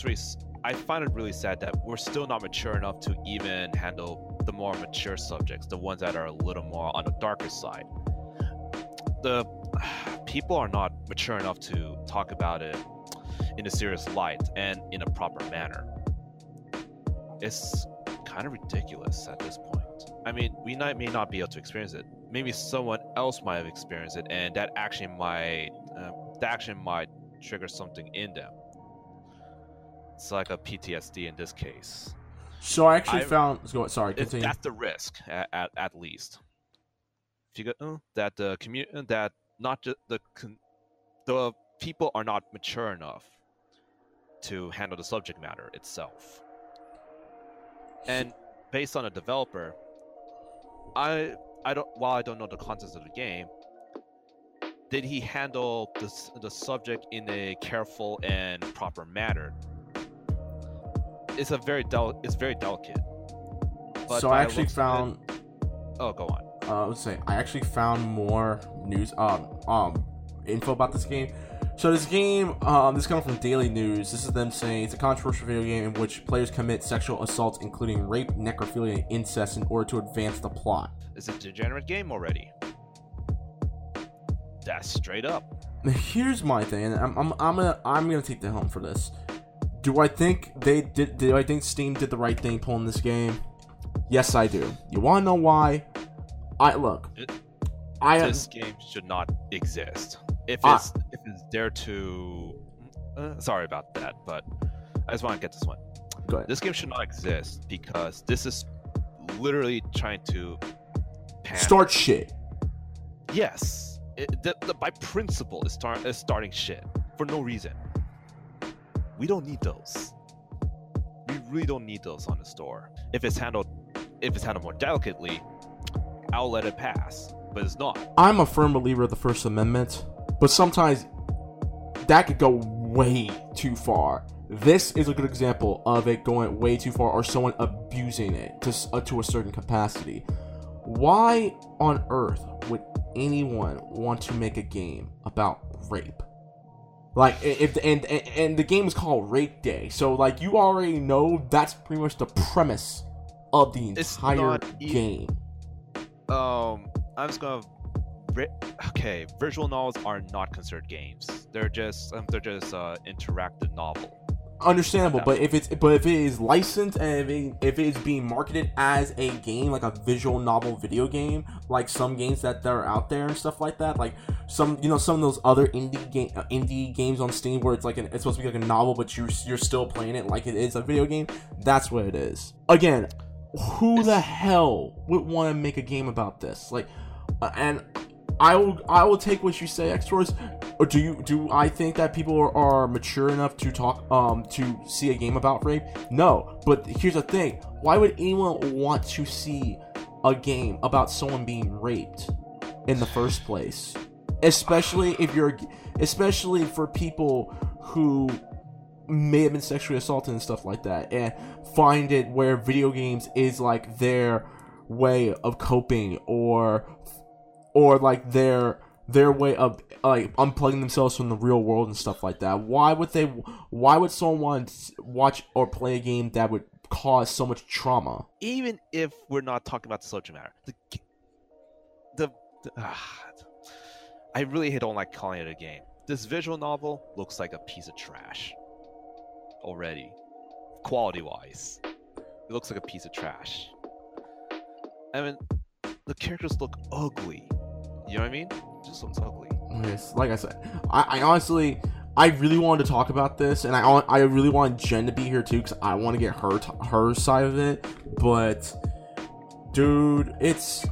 I find it really sad that we're still not mature enough to even handle the more mature subjects, the ones that are a little more on the darker side. The people are not mature enough to talk about it in a serious light and in a proper manner. It's kind of ridiculous at this point. I mean, we may not be able to experience it. Maybe someone else might have experienced it, and that action might trigger something in them. It's like a PTSD in this case. So I actually continue. That's the risk, at least. If you go, that the community, that not just the people are not mature enough to handle the subject matter itself. And based on a developer, I don't know the contents of the game. Did he handle the subject in a careful and proper manner? It's very delicate. But so I actually found. Go on. I actually found more news. Info about this game. So this game, this comes from Daily News. This is them saying it's a controversial video game in which players commit sexual assaults, including rape, necrophilia, and incest, in order to advance the plot. It's a degenerate game already. That's straight up. Here's my thing, and I'm gonna take the helm for this. Do I think Steam did the right thing pulling this game? Yes, I do. You want to know why? This game should not exist. If it's there to... sorry about that, but I just want to get this one. Go ahead. This game should not exist because this is literally trying to... Start shit. Yes. By principle, it's starting shit for no reason. We don't need those. We really don't need those on the store. If it's handled more delicately, I'll let it pass. But it's not. I'm a firm believer of the First Amendment, but sometimes that could go way too far. This is a good example of it going way too far, or someone abusing it to a certain capacity. Why on earth would anyone want to make a game about rape? Like, and the game is called Rape Day, so like you already know that's pretty much the premise of the entire game. I'm just gonna. Okay, visual novels are not considered games. They're just interactive novel. Understandable, but if it is licensed and if it is being marketed as a game, like a visual novel video game, like some games that are out there and stuff like that, like some of those other indie games on Steam where it's like it's supposed to be like a novel, but you're still playing it like it is a video game. That's what it is. Again, the hell would want to make a game about this? Like, and I will take what you say, X-Force. Or do I think that people are mature enough to talk to see a game about rape? No, but here's the thing: why would anyone want to see a game about someone being raped in the first place? Especially for people who may have been sexually assaulted and stuff like that, and find it where video games is like their way of coping or like their way of like unplugging themselves from the real world and stuff like that. Why would someone watch or play a game that would cause so much trauma? Even if we're not talking about the subject matter, I really don't like calling it a game. This visual novel looks like a piece of trash already, quality wise. It looks like a piece of trash. I mean, the characters look ugly. You know what I mean? Just looks ugly. Yes, like I said, I really wanted to talk about this, and I really want Jen to be here too, because I want to get her side of it. But dude, it's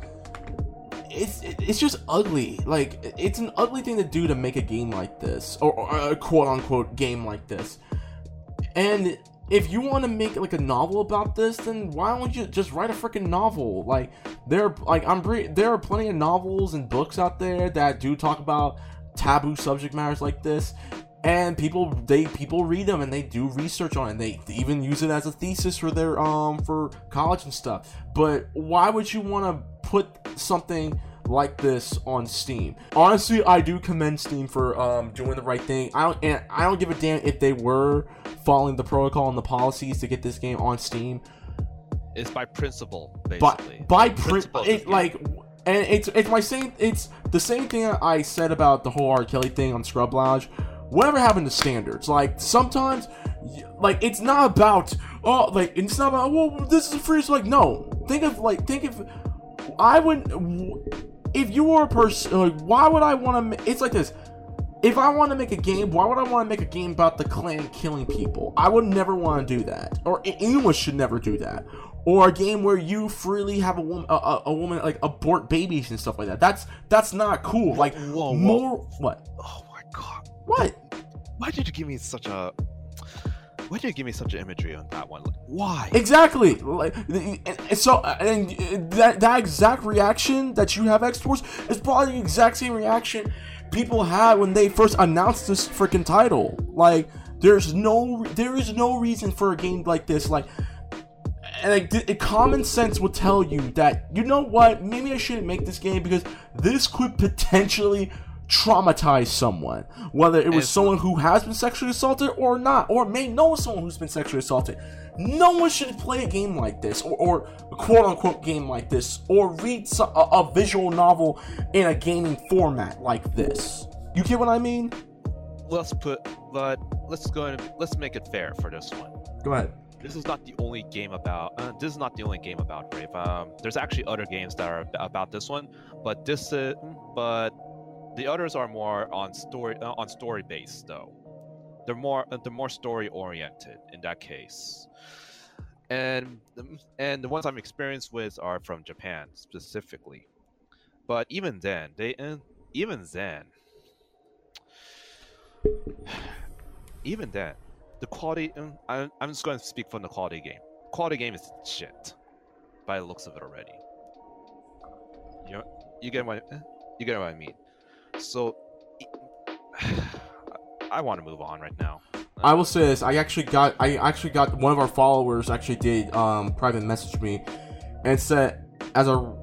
just ugly. Like, it's an ugly thing to do to make a game like this, or a quote unquote game like this. And if you want to make like a novel about this, then why don't you just write a freaking novel? Like, there are plenty of novels and books out there that do talk about taboo subject matters like this. And people read them and they do research on it. And they even use it as a thesis for their for college and stuff. But why would you want to put something like this on Steam? Honestly, I do commend Steam for doing the right thing. I don't give a damn if they were following the protocol and the policies to get this game on Steam. It's by principle, basically. And it's the same thing I said about the whole R. Kelly thing on Scrub Lounge. Whatever happened to standards? Like, sometimes, like, it's not about, this is a free, so, like, no. If you were a person, like, why would I want to, it's like this, if I want to make a game, why would I want to make a game about the Klan killing people? I would never want to do that, or anyone should never do that. Or a game where you freely have a woman, like, abort babies and stuff like that. That's not cool. Like, what? Oh my god. What? Why did you give me such an imagery on that one? Like, why? Exactly. Like, and that exact reaction that you have, X-Force, is probably the exact same reaction people had when they first announced this freaking title. Like, there is no reason for a game like this. Like, and like, common sense will tell you that, you know what? Maybe I shouldn't make this game because this could potentially traumatize someone, whether it was someone who has been sexually assaulted or not, or may know someone who's been sexually assaulted. No one should play a game like this, or a quote-unquote game like this, or read a visual novel in a gaming format like this. You get what I mean? Let's make it fair for this one. Go ahead. This is not the only game about rape. There's actually other games that are about this one, but the others are more on story based, though. They're more story oriented in that case. And the ones I'm experienced with are from Japan specifically. But even then, the quality. I'm just going to speak from the quality game. Quality game is shit by the looks of it already. You get what I mean. So, I want to move on right now. I will say this. I actually got one of our followers actually did private message me and said, as a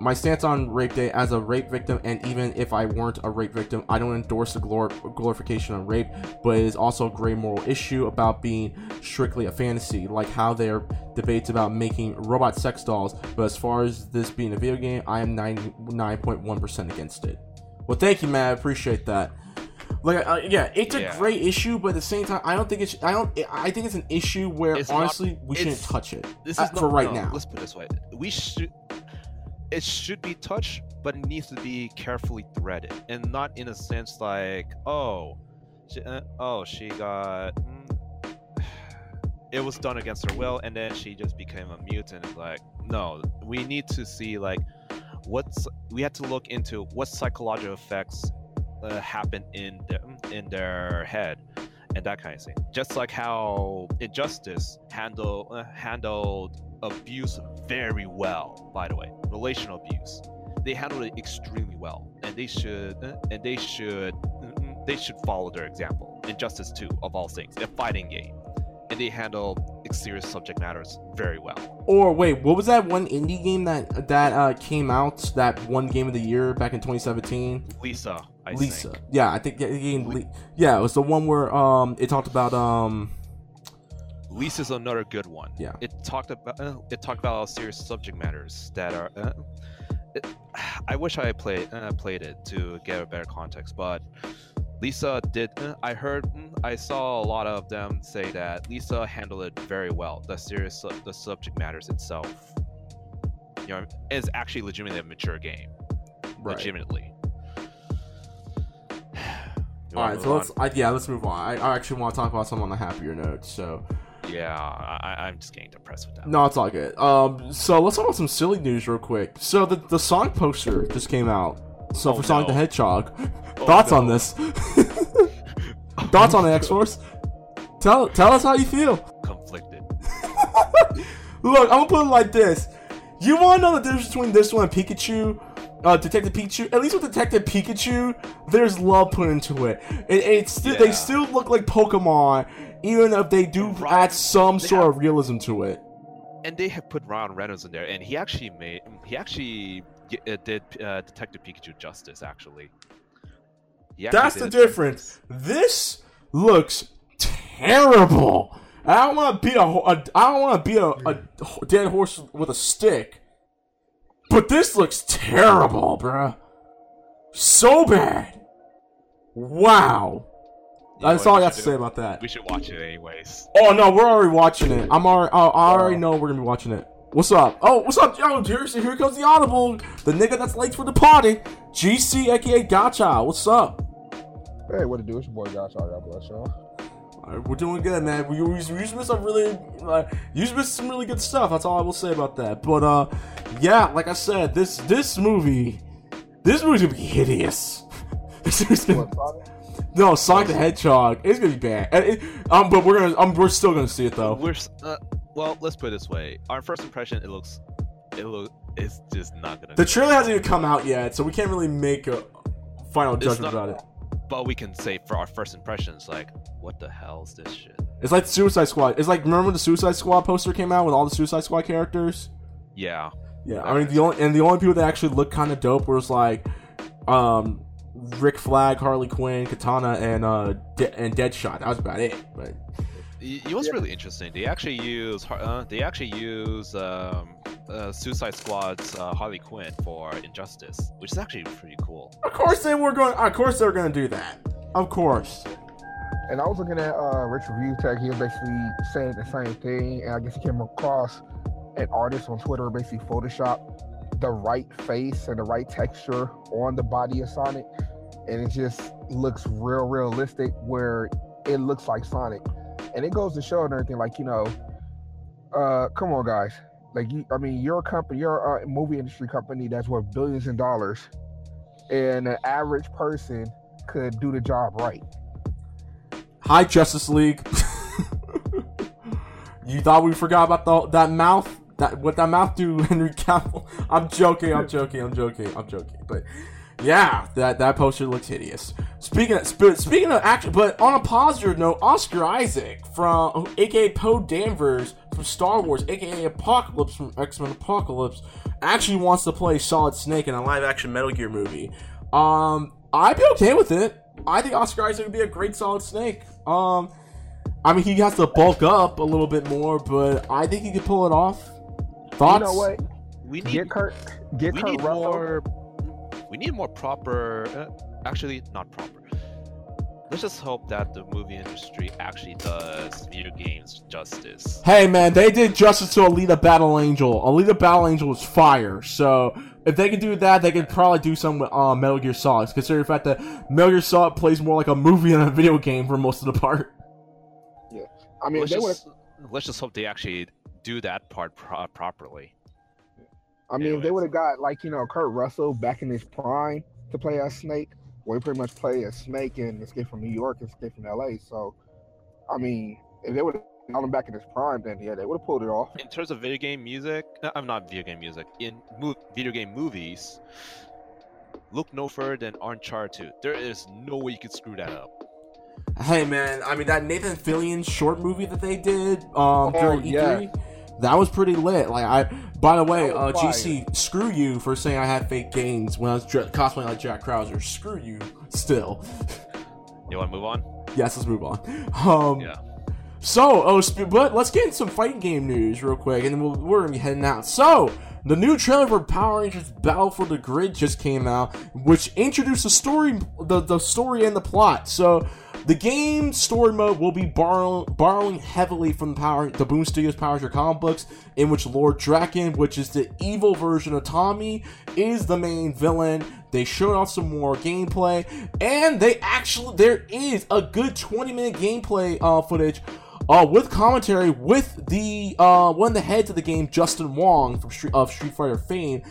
my stance on Rape Day as a rape victim, and even if I weren't a rape victim, I don't endorse the glorification of rape, but it is also a gray moral issue about being strictly a fantasy, like how there are debates about making robot sex dolls, but as far as this being a video game, I am 99.1% against it. Well, thank you, man. I appreciate that. Like, a great issue, but at the same time, I don't think it's. I think it's an issue where we shouldn't touch it. Now. Let's put it this way: It should be touched, but it needs to be carefully threaded, and not in a sense like, it was done against her will, and then she just became a mutant. And like, no, we need to see like we had to look into what psychological effects happen in their head, and that kind of thing. Just like how Injustice handled abuse very well, by the way, relational abuse. They handled it extremely well, and they should follow their example. Injustice 2, of all things, a fighting game, and they handle serious subject matters very well. Or wait, what was that one indie game that came out that won Game of the Year back in 2017? Lisa, I think. Yeah, I think the game. Yeah, it was the one where it talked about Lisa's another good one. Yeah, it talked about all serious subject matters that are. I wish I had played it to get a better context, but Lisa did. I saw a lot of them say that Lisa handled it very well. The subject matters itself, is actually legitimately a mature game, right. Legitimately. All right, so let's move on. I actually want to talk about something on a happier note, so. Yeah, I'm just getting depressed with that. No, it's all good. So let's talk about some silly news real quick. So the Sonic poster just came out. Sonic the Hedgehog. On this? Thoughts on the X-Force? Tell us how you feel. Conflicted. Look, I'm gonna put it like this. You wanna know the difference between this one and Pikachu? Detective Pikachu. At least with Detective Pikachu, there's love put into it. They still look like Pokemon, even if they do add some sort of realism to it. And they have put Ryan Reynolds in there, and he actually did Detective Pikachu justice. That's the difference. This looks terrible. I don't want to beat a dead horse with a stick. But this looks terrible, bruh. So bad. Wow. That's all I got to say about that. We should watch it anyways. Oh no, we're already watching it. I already know we're gonna be watching it. What's up? Oh, what's up? Yo, here comes the audible. The nigga that's late for the party. GC, aka Gotcha. What's up? Hey, what it do? It's your boy Gotcha. God bless y'all. Alright, we're doing good, man. We missed some really good stuff. That's all I will say about that. But yeah, like I said, this movie's gonna be hideous. No, Sonic the Hedgehog. It's gonna be bad. But we're still gonna see it though. Well, let's put it this way. Our first impression, it's just not gonna. The trailer hasn't even come out yet, so we can't really make a final judgment about it. But we can say for our first impressions, like, what the hell is this shit? It's like Suicide Squad. It's like, remember when the Suicide Squad poster came out with all the Suicide Squad characters? Yeah. Yeah. I mean, the only people that actually looked kind of dope was like, Rick Flag, Harley Quinn, Katana, and Deadshot. That was about it. But it was really interesting. They actually use Suicide Squad's Harley Quinn for Injustice, which is actually pretty cool. Of course they were gonna do that. Of course. And I was looking at Rich Review Tech. He was basically saying the same thing, and I guess he came across an artist on Twitter basically Photoshop the right face and the right texture on the body of Sonic, and it just looks real realistic where it looks like Sonic. And it goes to show and everything, like, you know, come on guys, like, you're a company, you're a movie industry company that's worth billions of dollars, and an average person could do the job right. Hi Justice League. You thought we forgot about that mouth? What that mouth do, Henry Cavill? I'm joking. But yeah, that poster looks hideous. Speaking of action, but on a positive note, Oscar Isaac from, aka Poe Danvers from Star Wars, aka Apocalypse from X-Men Apocalypse, actually wants to play Solid Snake in a live-action Metal Gear movie. I'd be okay with it. I think Oscar Isaac would be a great Solid Snake. I mean, he has to bulk up a little bit more, but I think he could pull it off. Thoughts? You know what? We need more proper. Let's just hope that the movie industry actually does video games justice. Hey man, they did justice to Alita Battle Angel. Alita Battle Angel was fire. So if they can do that, they could probably do something with Metal Gear Solid. Considering the fact that Metal Gear Solid plays more like a movie than a video game for most of the part. Yeah, I mean, let's just hope they actually do that part properly. I mean, if they would have got, like, you know, Kurt Russell back in his prime to play as Snake, where he pretty much played as Snake in Escape from New York and Escape from LA. So, I mean, if they would have got him back in his prime, then yeah, they would have pulled it off. In terms of video game music, video game movies, look no further than Uncharted 2. There is no way you could screw that up. Hey man, I mean, that Nathan Fillion short movie that they did during E3, that was pretty lit. Like, by the way, GC, screw you for saying I had fake gains when I was cosplaying like Jack Krauser. Screw you, still. You want to move on? Yes, let's move on. Yeah. So, but let's get into some fighting game news real quick, and then we're gonna be heading out. So, the new trailer for Power Rangers Battle for the Grid just came out, which introduced the story and the plot. So, the game's story mode will be borrowing heavily from the Boom Studios Power Rangers comic books, in which Lord Draken, which is the evil version of Tommy, is the main villain. They showed off some more gameplay, and there is a good 20-minute gameplay footage with commentary with the one of the heads of the game, Justin Wong from Street Fighter fame,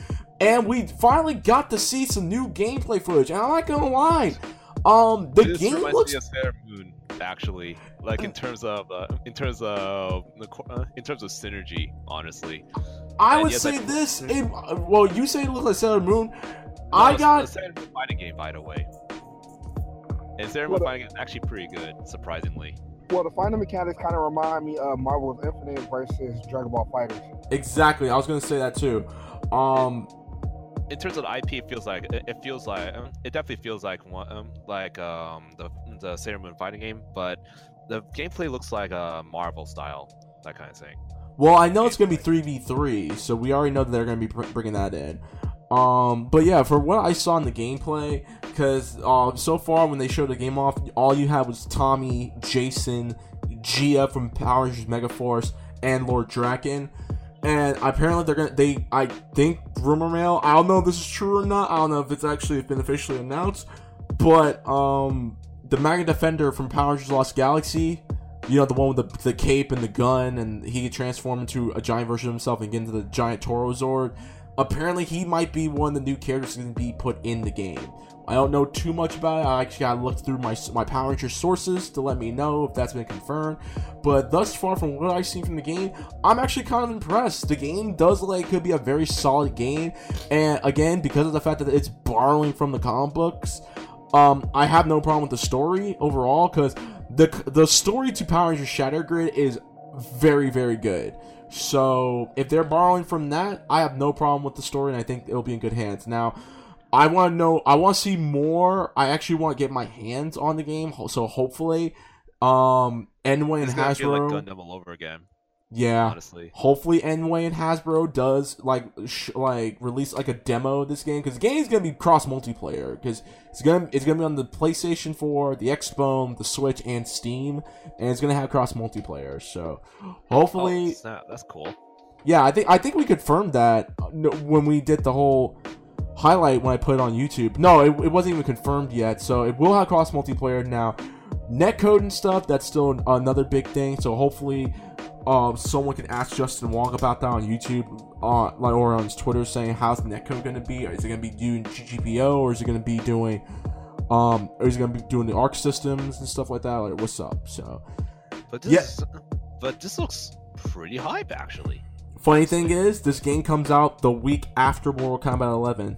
and we finally got to see some new gameplay footage. And I'm not gonna lie. The game looks Sailor Moon, actually, like in terms of synergy. Honestly, you say it looks like Sailor Moon. The fighting game, by the way. And Sarah fighting game is actually pretty good, surprisingly. Well, the fighting mechanics kind of remind me of Marvel Infinite versus Dragon Ball FighterZ. Exactly, I was gonna say that too. In terms of the IP, it definitely feels like the Sailor Moon fighting game, but the gameplay looks like a Marvel style, that kind of thing. Well, I know it's gonna be 3v3, so we already know that they're gonna be bringing that in. But yeah, for what I saw in the gameplay, because so far when they showed the game off, all you had was Tommy, Jason, Gia from Power Rangers Megaforce, and Lord Draken. And apparently I think rumor mill, I don't know if this is true or not, I don't know if it's actually been officially announced, but the Mega Defender from Power Rangers Lost Galaxy, you know, the one with the cape and the gun, and he could transform into a giant version of himself and get into the giant Taurozord. Apparently he might be one of the new characters going to be put in the game. I don't know too much about it. I actually got to look through my Power Rangers sources to let me know if that's been confirmed. But thus far, from what I've seen from the game, I'm actually kind of impressed. The game does look like it could be a very solid game. And again, because of the fact that it's borrowing from the comic books, I have no problem with the story overall. Because the story to Power Rangers Shattergrid is very, very good. So if they're borrowing from that, I have no problem with the story. And I think it'll be in good hands. Now, I want to know, I want to see more. I actually want to get my hands on the game, so hopefully, Enway and Hasbro, like Gundam all over again. Yeah, honestly. Hopefully Enway and Hasbro does like release like a demo of this game, because the game is gonna be cross multiplayer, because it's gonna be on the PlayStation 4, the Xbox, the Switch, and Steam, and it's gonna have cross multiplayer. So hopefully, oh, snap. That's cool. Yeah, I think we confirmed that when we did the whole highlight when I put it on YouTube. No, it wasn't even confirmed yet, so it will have cross multiplayer. Now, netcode and stuff, that's still another big thing, so hopefully someone can ask Justin Wong about that on YouTube, or on his Twitter, saying how's the netcode going to be. Is it going to be doing GGPO, or is it going to be doing the ARC systems and stuff like that, like what's up? So but this looks pretty hype, actually. Funny thing is, this game comes out the week after Mortal Kombat 11.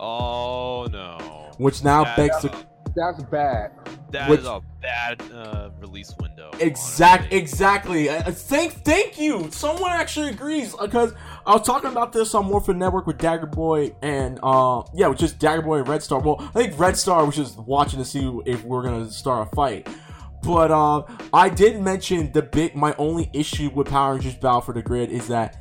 Oh no! Which now that's bad. That is a bad release window. Exactly. Thank you. Someone actually agrees, because I was talking about this on Morphin Network with Dagger Boy and which is Dagger Boy and Red Star. Well, I think Red Star was just watching to see if we're gonna start a fight. But I did mention my only issue with Power Rangers Battle for the Grid is that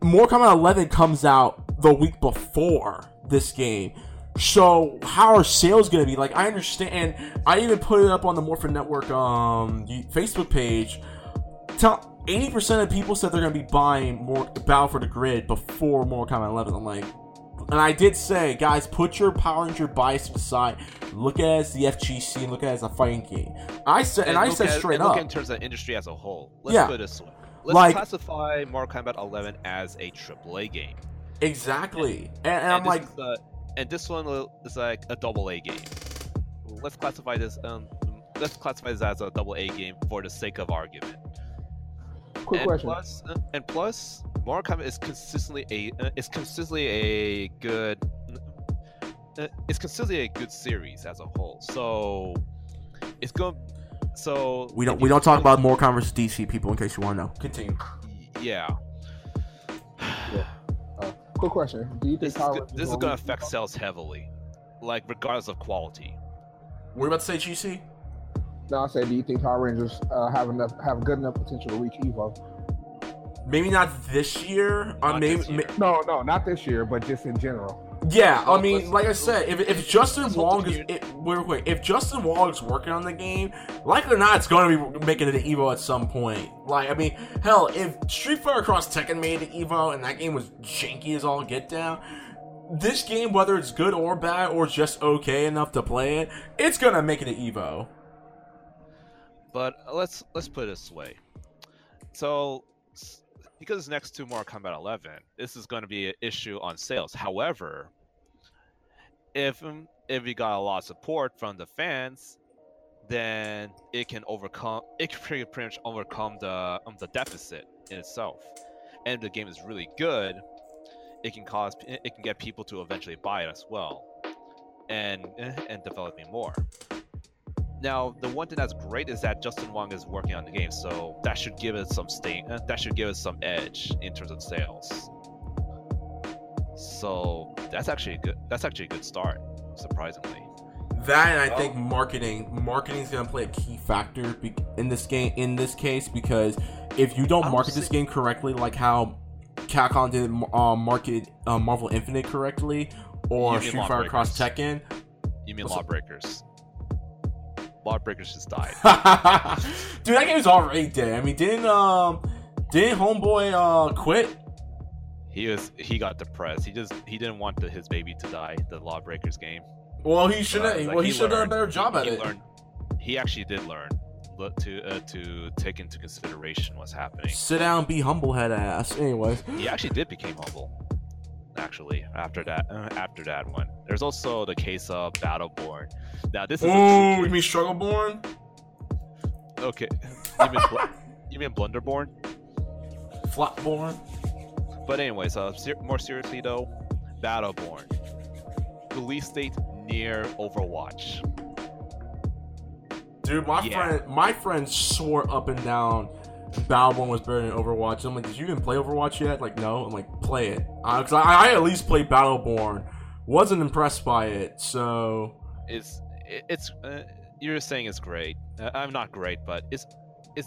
Mortal Kombat 11 comes out the week before this game. So how are sales gonna be? Like, I understand. I even put it up on the Morphin Network Facebook page. 80% of people said they're gonna be buying Battle for the Grid before Mortal Kombat 11. I'm like. And I did say, guys, put your Power Ranger bias aside. Look at it as the FGC and look at it as a fighting game. I said straight up. Look in terms of industry as a whole. Let's put it this way. Let's classify Mortal Kombat 11 as a AAA game. Exactly. And I'm like... and this one is like a AA game. Let's classify this as a AA game for the sake of argument. Quick question. Plus, Mortal Kombat is consistently a good series as a whole. So it's going. So we don't talk about Mortal Kombat versus DC, people, in case you want to know. Continue. Yeah. Quick question. Do you think this is going to affect sales heavily, like regardless of quality? What are you about to say, GC? No, I say, do you think Power Rangers have good enough potential to reach Evo? Maybe not this year. No, not this year, but just in general. Yeah, I mean, like I said, if Justin Wong if Justin Wong is working on the game, likely or not, it's going to be making it to Evo at some point. Like, I mean, hell, if Street Fighter Cross Tekken made it to Evo and that game was janky as all get down, this game, whether it's good or bad or just okay enough to play it, it's going to make it to Evo. But let's put it this way. So, because it's next to Mortal Kombat 11, this is going to be an issue on sales. However, if you got a lot of support from the fans, then it can pretty much overcome the deficit in itself. And if the game is really good, it can cause, it can get people to eventually buy it as well, and developing more. Now, the one thing that's great is that Justin Wong is working on the game, so that should give it some that should give it some edge in terms of sales. So that's actually a good. That's actually a good start, surprisingly. That, and I think marketing is going to play a key factor in this game. In this case, because if you don't market this game correctly, like how Capcom did market Marvel Infinite correctly, or Street Fighter Cross Tekken, you mean Lawbreakers? Lawbreakers just died. Dude, that game's already dead. I mean, didn't Homeboy quit? He got depressed. He didn't want his baby to die. The Lawbreakers game. Well, he should have. He should have done a better job at it. He actually did learn to take into consideration what's happening. Sit down, be humble, head ass. Anyways, he actually become humble. Actually, after that one, there's also the case of Battleborn. Now this is. Ooh, you mean Struggleborn? Okay. You mean Blunderborn? Flopborn. But anyways, more seriously though, Battleborn. Release date near Overwatch. Dude, my friend swore up and down Battleborn was better than Overwatch. I'm like, did you even play Overwatch yet? Like, no. I'm like, play it. Because I at least played Battleborn. Wasn't impressed by it, so... It's you're saying it's great. I'm not great, but it's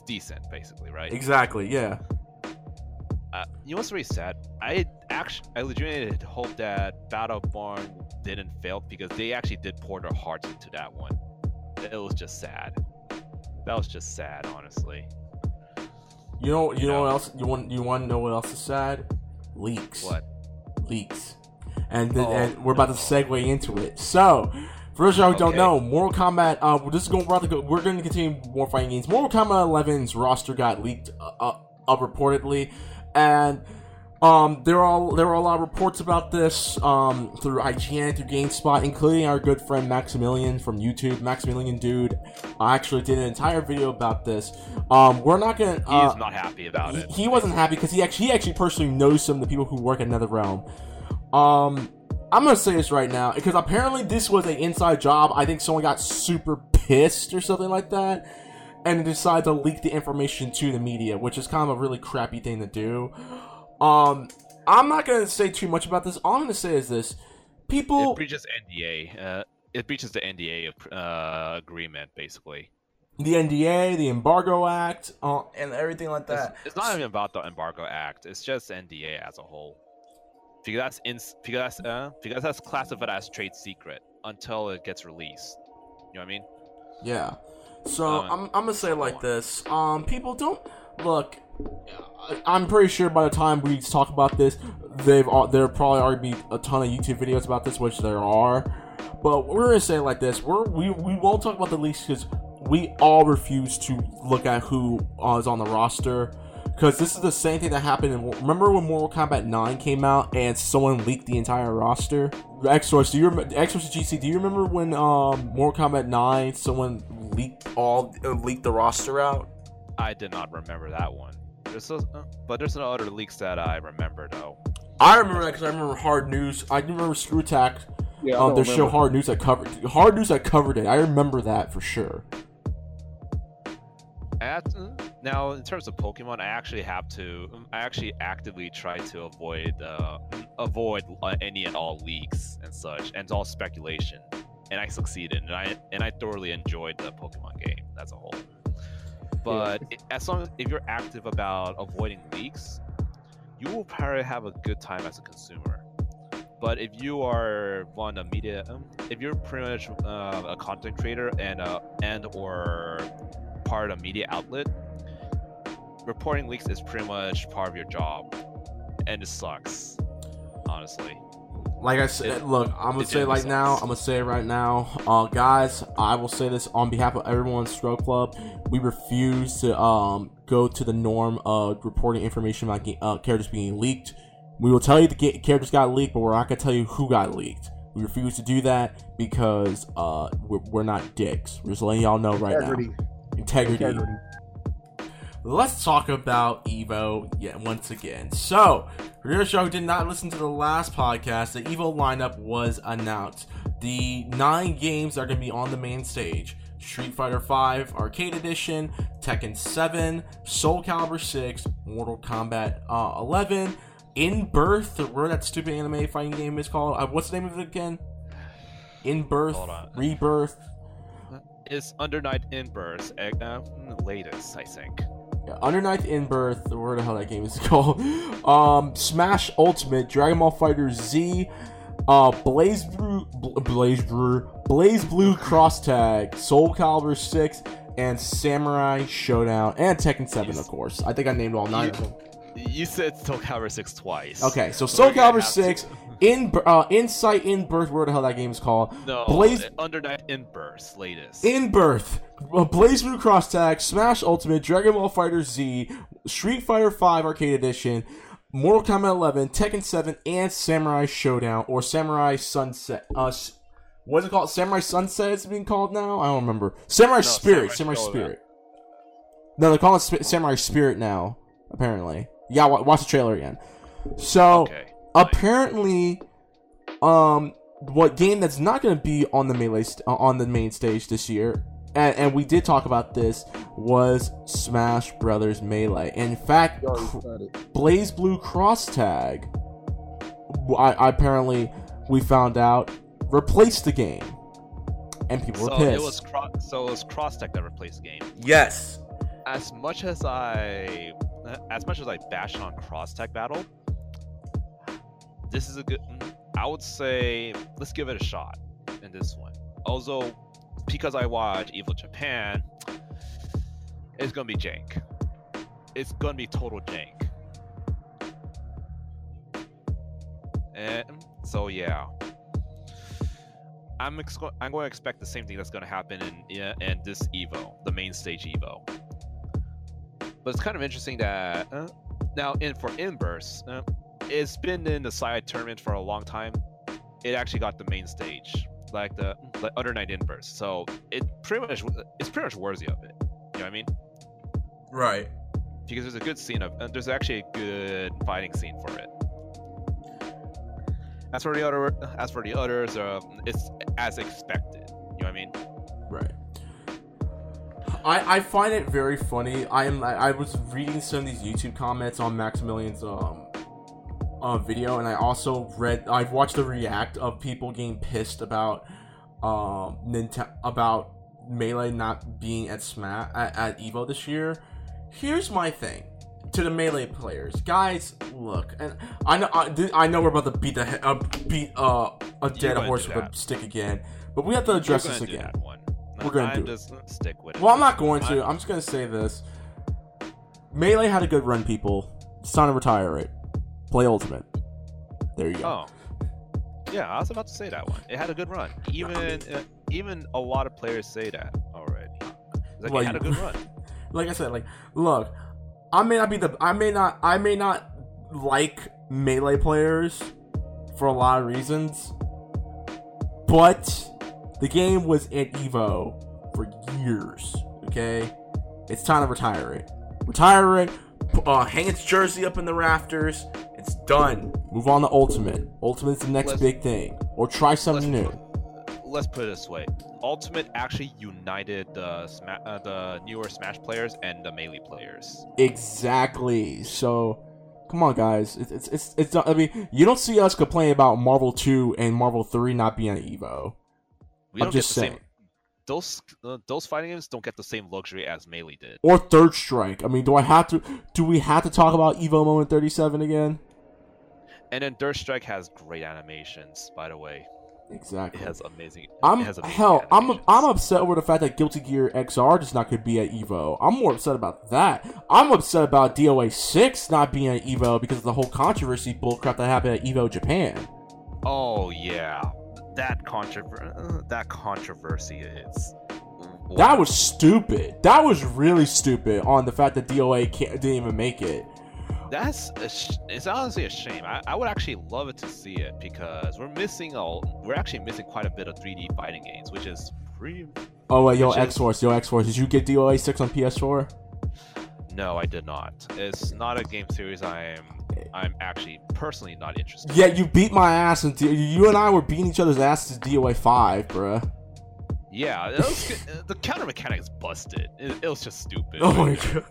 decent, basically, right? Exactly, yeah. You know what's really sad? I legitimately hope that Battleborn didn't fail, because they actually did pour their hearts into that one. It was just sad. That was just sad, honestly. You know what else? You want to know what else is sad? Leaks. What? Leaks. And we're about to segue into it. So, for those of y'all who don't know, Mortal Kombat. We're going to continue more fighting games. Mortal Kombat 11's roster got leaked up reportedly. And there were a lot of reports about this through IGN, through GameSpot, including our good friend Maximilian from YouTube. Maximilian Dude actually did an entire video about this. We're not going to... He's not happy about it. He wasn't happy because he actually personally knows some of the people who work at NetherRealm. I'm going to say this right now, because apparently this was an inside job. I think someone got super pissed or something like that, and decide to leak the information to the media, which is kind of a really crappy thing to do. I'm not going to say too much about this. All I'm going to say is this. People... it breaches the NDA agreement, basically. The NDA, the Embargo Act, and everything like that. It's not even about the Embargo Act. It's just NDA as a whole. Because that's classified as trade secret until it gets released. You know what I mean? Yeah. So I'm gonna say it like this. People don't look. I'm pretty sure by the time we talk about this, there probably already be a ton of YouTube videos about this, which there are. But we're gonna say it like this. We won't talk about the leaks because we all refuse to look at who is on the roster. Because this is the same thing that happened in... Remember when Mortal Kombat 9 came out and someone leaked the entire roster? X-Source, GC, do you remember when Mortal Kombat 9, someone leaked the roster out? I did not remember that one. But there's no other leaks that I remember, though. I remember that because I remember Hard News. I remember Screwtack. Yeah, their show Hard News that covered it. I remember that for sure. Now, in terms of Pokemon, I actually actively try to avoid any and all leaks and such, and all speculation, and I succeeded, and I thoroughly enjoyed the Pokemon game as a whole. But as long as if you're active about avoiding leaks, you will probably have a good time as a consumer. But if you are one of media, if you're pretty much a content creator and or part of a media outlet, reporting leaks is pretty much part of your job, and it sucks, honestly. Like I said, I'm gonna say it right now, guys. I will say this on behalf of everyone at Scrub Club: we refuse to go to the norm of reporting information about characters being leaked. We will tell you the characters got leaked, but we're not gonna tell you who got leaked. We refuse to do that because we're not dicks. We're just letting y'all know right now. Integrity. let's talk about Evo yet once again. So, for your show who did not listen to the last podcast, the Evo lineup was announced. The 9 games are going to be on the main stage. Street Fighter V Arcade Edition, Tekken 7, Soul Calibur 6, Mortal Kombat 11, In Birth, whatever that stupid anime fighting game is called. What's the name of it again? In Birth, Rebirth. It's Under Night In Birth, latest, I think. Yeah, Under Night In Birth, where the hell that game is called. Smash Ultimate, Dragon Ball FighterZ Z, Blaze Blue Cross Tag, Soul Calibur 6, and Samurai Showdown, and Tekken 7, of course. I think I named all 9 of them. You said Soul Calibur 6 twice. Okay, so Soul Calibur 6, Insight In Birth, where the hell that game is called. No, Under Night In Birth, latest. In Birth, Blaze Blue Cross Tag, Smash Ultimate, Dragon Ball FighterZ, Street Fighter V Arcade Edition, Mortal Kombat 11, Tekken 7, and Samurai Showdown, or Samurai Sunset. What's it called? Samurai Sunset it's being called now? I don't remember. Samurai Spirit. No, they're calling it Samurai Spirit now, apparently. Yeah, watch the trailer again. So, okay. Apparently, what game that's not going to be on the main stage this year, and we did talk about this, was Smash Brothers Melee. In fact, Blaze Blue Cross Tag, apparently we found out, replaced the game, and people were pissed. So it was Cross Tag that replaced the game. Yes. As much as I bashed on Cross Tag Battle, this is a good. I would say let's give it a shot in this one. Also, because I watch Evil Japan, it's gonna be jank. It's gonna be total jank. And so yeah. I'm going to expect the same thing that's going to happen in this Evo, the main stage Evo. But it's kind of interesting that now for Inverse, it's been in the side tournament for a long time. It actually got the main stage, like the Under Night Inverse. So it's pretty much worthy of it. You know what I mean? Right. Because there's a good scene there's actually a good fighting scene for it. As for the others, it's as expected. You know what I mean? Right. I find it very funny. I was reading some of these YouTube comments on Maximilian's video, and I also I've watched the react of people getting pissed about about Melee not being at at Evo this year. Here's my thing. To the Melee players, guys, look, and I know we're about to beat a dead horse with a stick again, but we have to address this again. I'm not going to. I'm just gonna say this: Melee had a good run, people. It's time to retire it. Play Ultimate. There you go. Oh, yeah, I was about to say that one. It had a good run. Even a lot of players say that already. It had a good run. Like I said, look. I may not like Melee players for a lot of reasons, but the game was at Evo for years, okay? It's time to retire it. Hang its jersey up in the rafters. It's done. Move on to Ultimate. Ultimate's the next big thing. Or try something new. Let's put it this way. Ultimate actually united the newer Smash players and the Melee players. Exactly. So, come on, guys. It's not, I mean, you don't see us complaining about Marvel 2 and Marvel 3 not being at EVO. I'm just saying. Those fighting games don't get the same luxury as Melee did. Or Third Strike. I mean, do we have to talk about EVO Moment 37 again? And then Third Strike has great animations, by the way. Exactly. It has amazing. I'm upset over the fact that Guilty Gear XR is not going to be at Evo. I'm more upset about that. I'm upset about DOA 6 not being at Evo because of the whole controversy bullcrap that happened at Evo Japan. Oh yeah, that controversy is. Wow. That was stupid. That was really stupid on the fact that DOA didn't even make it. It's honestly a shame. I would actually love it to see it because we're actually missing quite a bit of 3D fighting games, which is pretty. Oh wait, yo X-Force, did you get DOA 6 on PS4? No, I did not. It's not a game series I'm actually personally not interested in. Yeah, you beat my ass. And you and I were beating each other's asses to DOA 5, bruh. Yeah, the counter mechanic is busted. It was just stupid. Oh my god.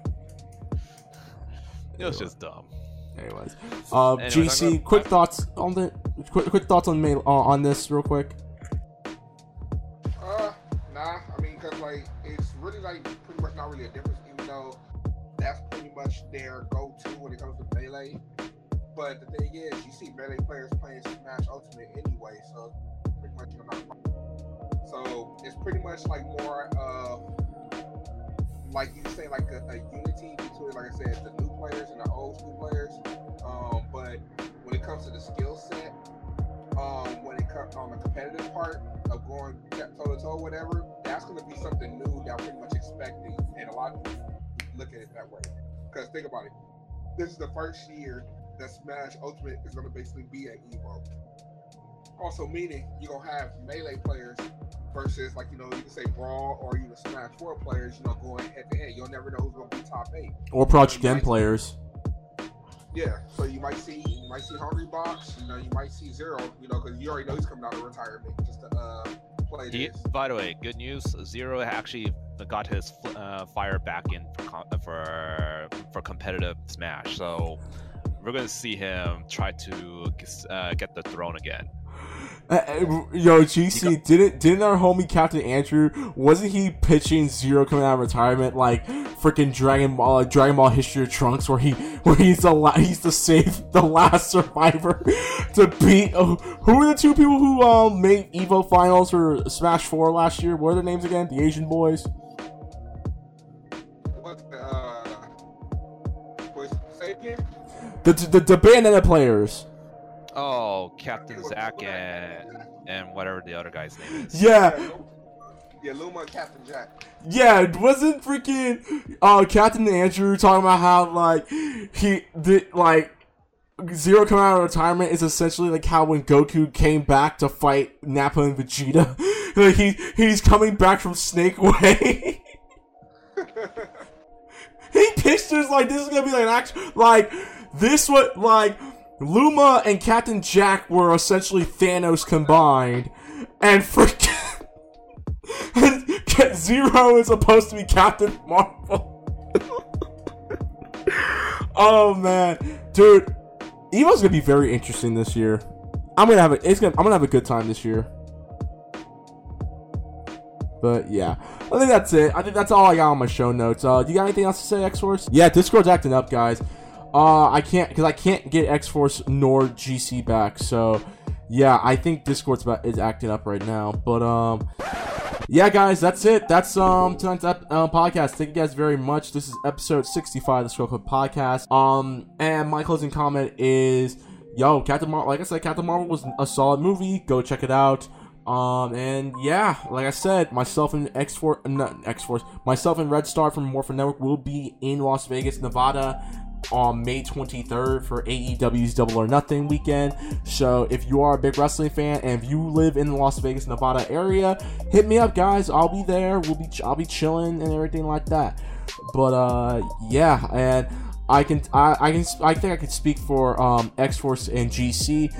It was just dumb. Anyways, GC, quick thoughts on this real quick. Nah, I mean, cause like it's really like pretty much not really a difference, even though that's pretty much their go-to when it comes to Melee. But the thing is, you see Melee players playing Smash Ultimate anyway, so pretty much you're not. So it's pretty much like more of like you say, like a unity between, like I said, the new players and the old school players. But when it comes to the skill set, when it comes on the competitive part of going toe to toe, whatever, that's going to be something new that I'm pretty much expecting, and a lot of people look at it that way. Because think about it, this is the first year that Smash Ultimate is going to basically be at EVO. Also, meaning you're going to have Melee players versus, like, you know, you can say Brawl or even Smash 4 players, you know, going head to head. You'll never know who's going to be top 8. Or Project M players. Yeah, so you might see Hungrybox, you know, you might see Zero, you know, because you already know he's coming out of retirement just to play this. By the way, good news, Zero actually got his fire back in for competitive Smash, so we're going to see him try to get the throne again. Yo, GC, didn't our homie Captain Andrew, wasn't he pitching Zero coming out of retirement like freaking Dragon Ball History of Trunks, where he's the save the last survivor to beat? Who were the two people who made EVO finals for Smash 4 last year? What are their names again? The Asian boys. The Bandana players. Oh, Captain Zack and whatever the other guy's name is. Yeah, Luma and Captain Jack. Yeah, it wasn't freaking Captain Andrew talking about how like he did like Zero coming out of retirement is essentially like how when Goku came back to fight Nappa and Vegeta, like he's coming back from Snake Way. He pictures like this is gonna be like an action like this what like. Luma and Captain Jack were essentially Thanos combined, and freaking and Zero is supposed to be Captain Marvel. Oh man, dude, EVO's gonna be very interesting this year. I'm gonna have a good time this year. But yeah, I think that's it. I think that's all I got on my show notes. You got anything else to say, X-Force? Yeah, Discord's acting up, guys. I can't get X-Force nor GC back, so yeah, I think Discord's is acting up right now, but yeah guys, that's it. That's tonight's podcast. Thank you guys very much. This is episode 65 of the Scrub Club Podcast, and my closing comment is, yo, Captain Marvel, like I said, Captain Marvel was a solid movie, go check it out. And yeah, like I said, myself and Red Star from Morphin Network will be in Las Vegas, Nevada on May 23rd for AEW's Double or Nothing weekend. So if you are a big wrestling fan and if you live in the Las Vegas, Nevada area, hit me up, guys. I'll be there. I'll be chilling and everything like that. But yeah, and I think I can speak for X-Force and GC.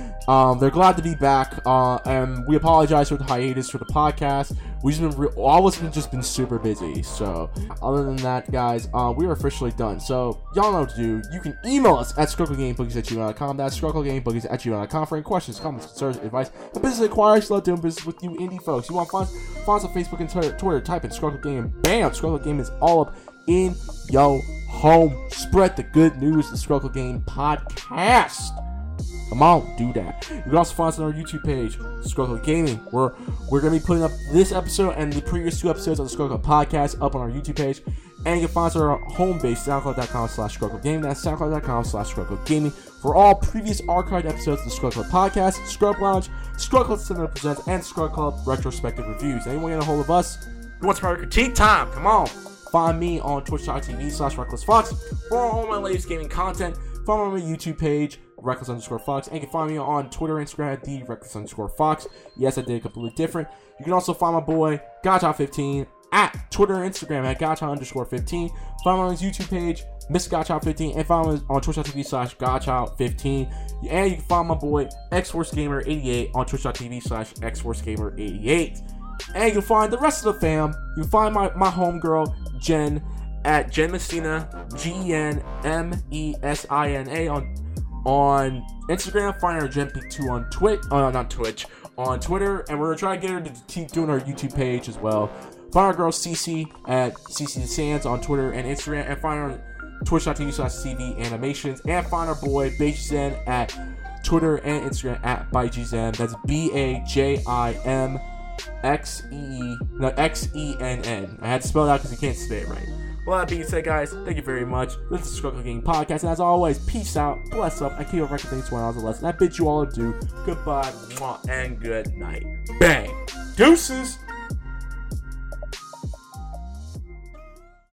They're glad to be back, and we apologize for the hiatus for the podcast. We've just been all of us have just been super busy. So other than that, guys, we are officially done. So y'all know what to do. You can email us at scrucklegameboogies@gmail.com. That's scrucklegameboogies@gmail.com for any questions, comments, concerns, advice, and business inquiries. Love doing business with you indie folks. You want to find us on Facebook and Twitter, type in Scruckle Game. Bam! Scruckle Game is all up in your home. Spread the good news, the Scrub Club Game Podcast. Come on, do that. You can also find us on our YouTube page, Scrub Club Gaming, where we're going to be putting up this episode and the previous two episodes of the Scrub Club Podcast up on our YouTube page. And you can find us on our home base, soundcloud.com/Scrub Club Gaming. That's soundcloud.com/Scrub Club Gaming. For all previous archived episodes of the Scrub Club Podcast, Scrub Lounge, Scrub Club Cinema Presents, and Scrub Club Retrospective Reviews. Anyone get a hold of us? You want some critique time? Come on. Find me on twitch.tv/RecklessFox for all my latest gaming content. Find me on my YouTube page, Reckless_Fox. And you can find me on Twitter and Instagram at the Reckless_Fox. Yes, I did it completely different. You can also find my boy, Gacha15 at Twitter and Instagram at gacha_15. Follow on his YouTube page, MrGacha15, and follow us on twitch.tv/gacha15. And you can follow my boy X-Force Gamer88 on twitch.tv/X-Force Gamer88. And you can find the rest of the fam. You can find my homegirl Jen at Jen Messina, GenMesina on Instagram. Find her GenP2 on on Twitter, and we're gonna try to get her to keep doing her YouTube page as well. Find our girl CC at CC Sands on Twitter and Instagram, and find her on twitch.tv/cvanimations, and find our boy BajiZen at Twitter and Instagram at BajiZen. That's BAJIMXENN. I had to spell it out because you can't say it right. Well, that being said, guys, thank you very much. This is the Scrub Club Game Podcast, and as always, peace out, bless up. I keep on record things when I was a lesson. I bid you all adieu. Goodbye, mwah, and good night. Bang. Deuces.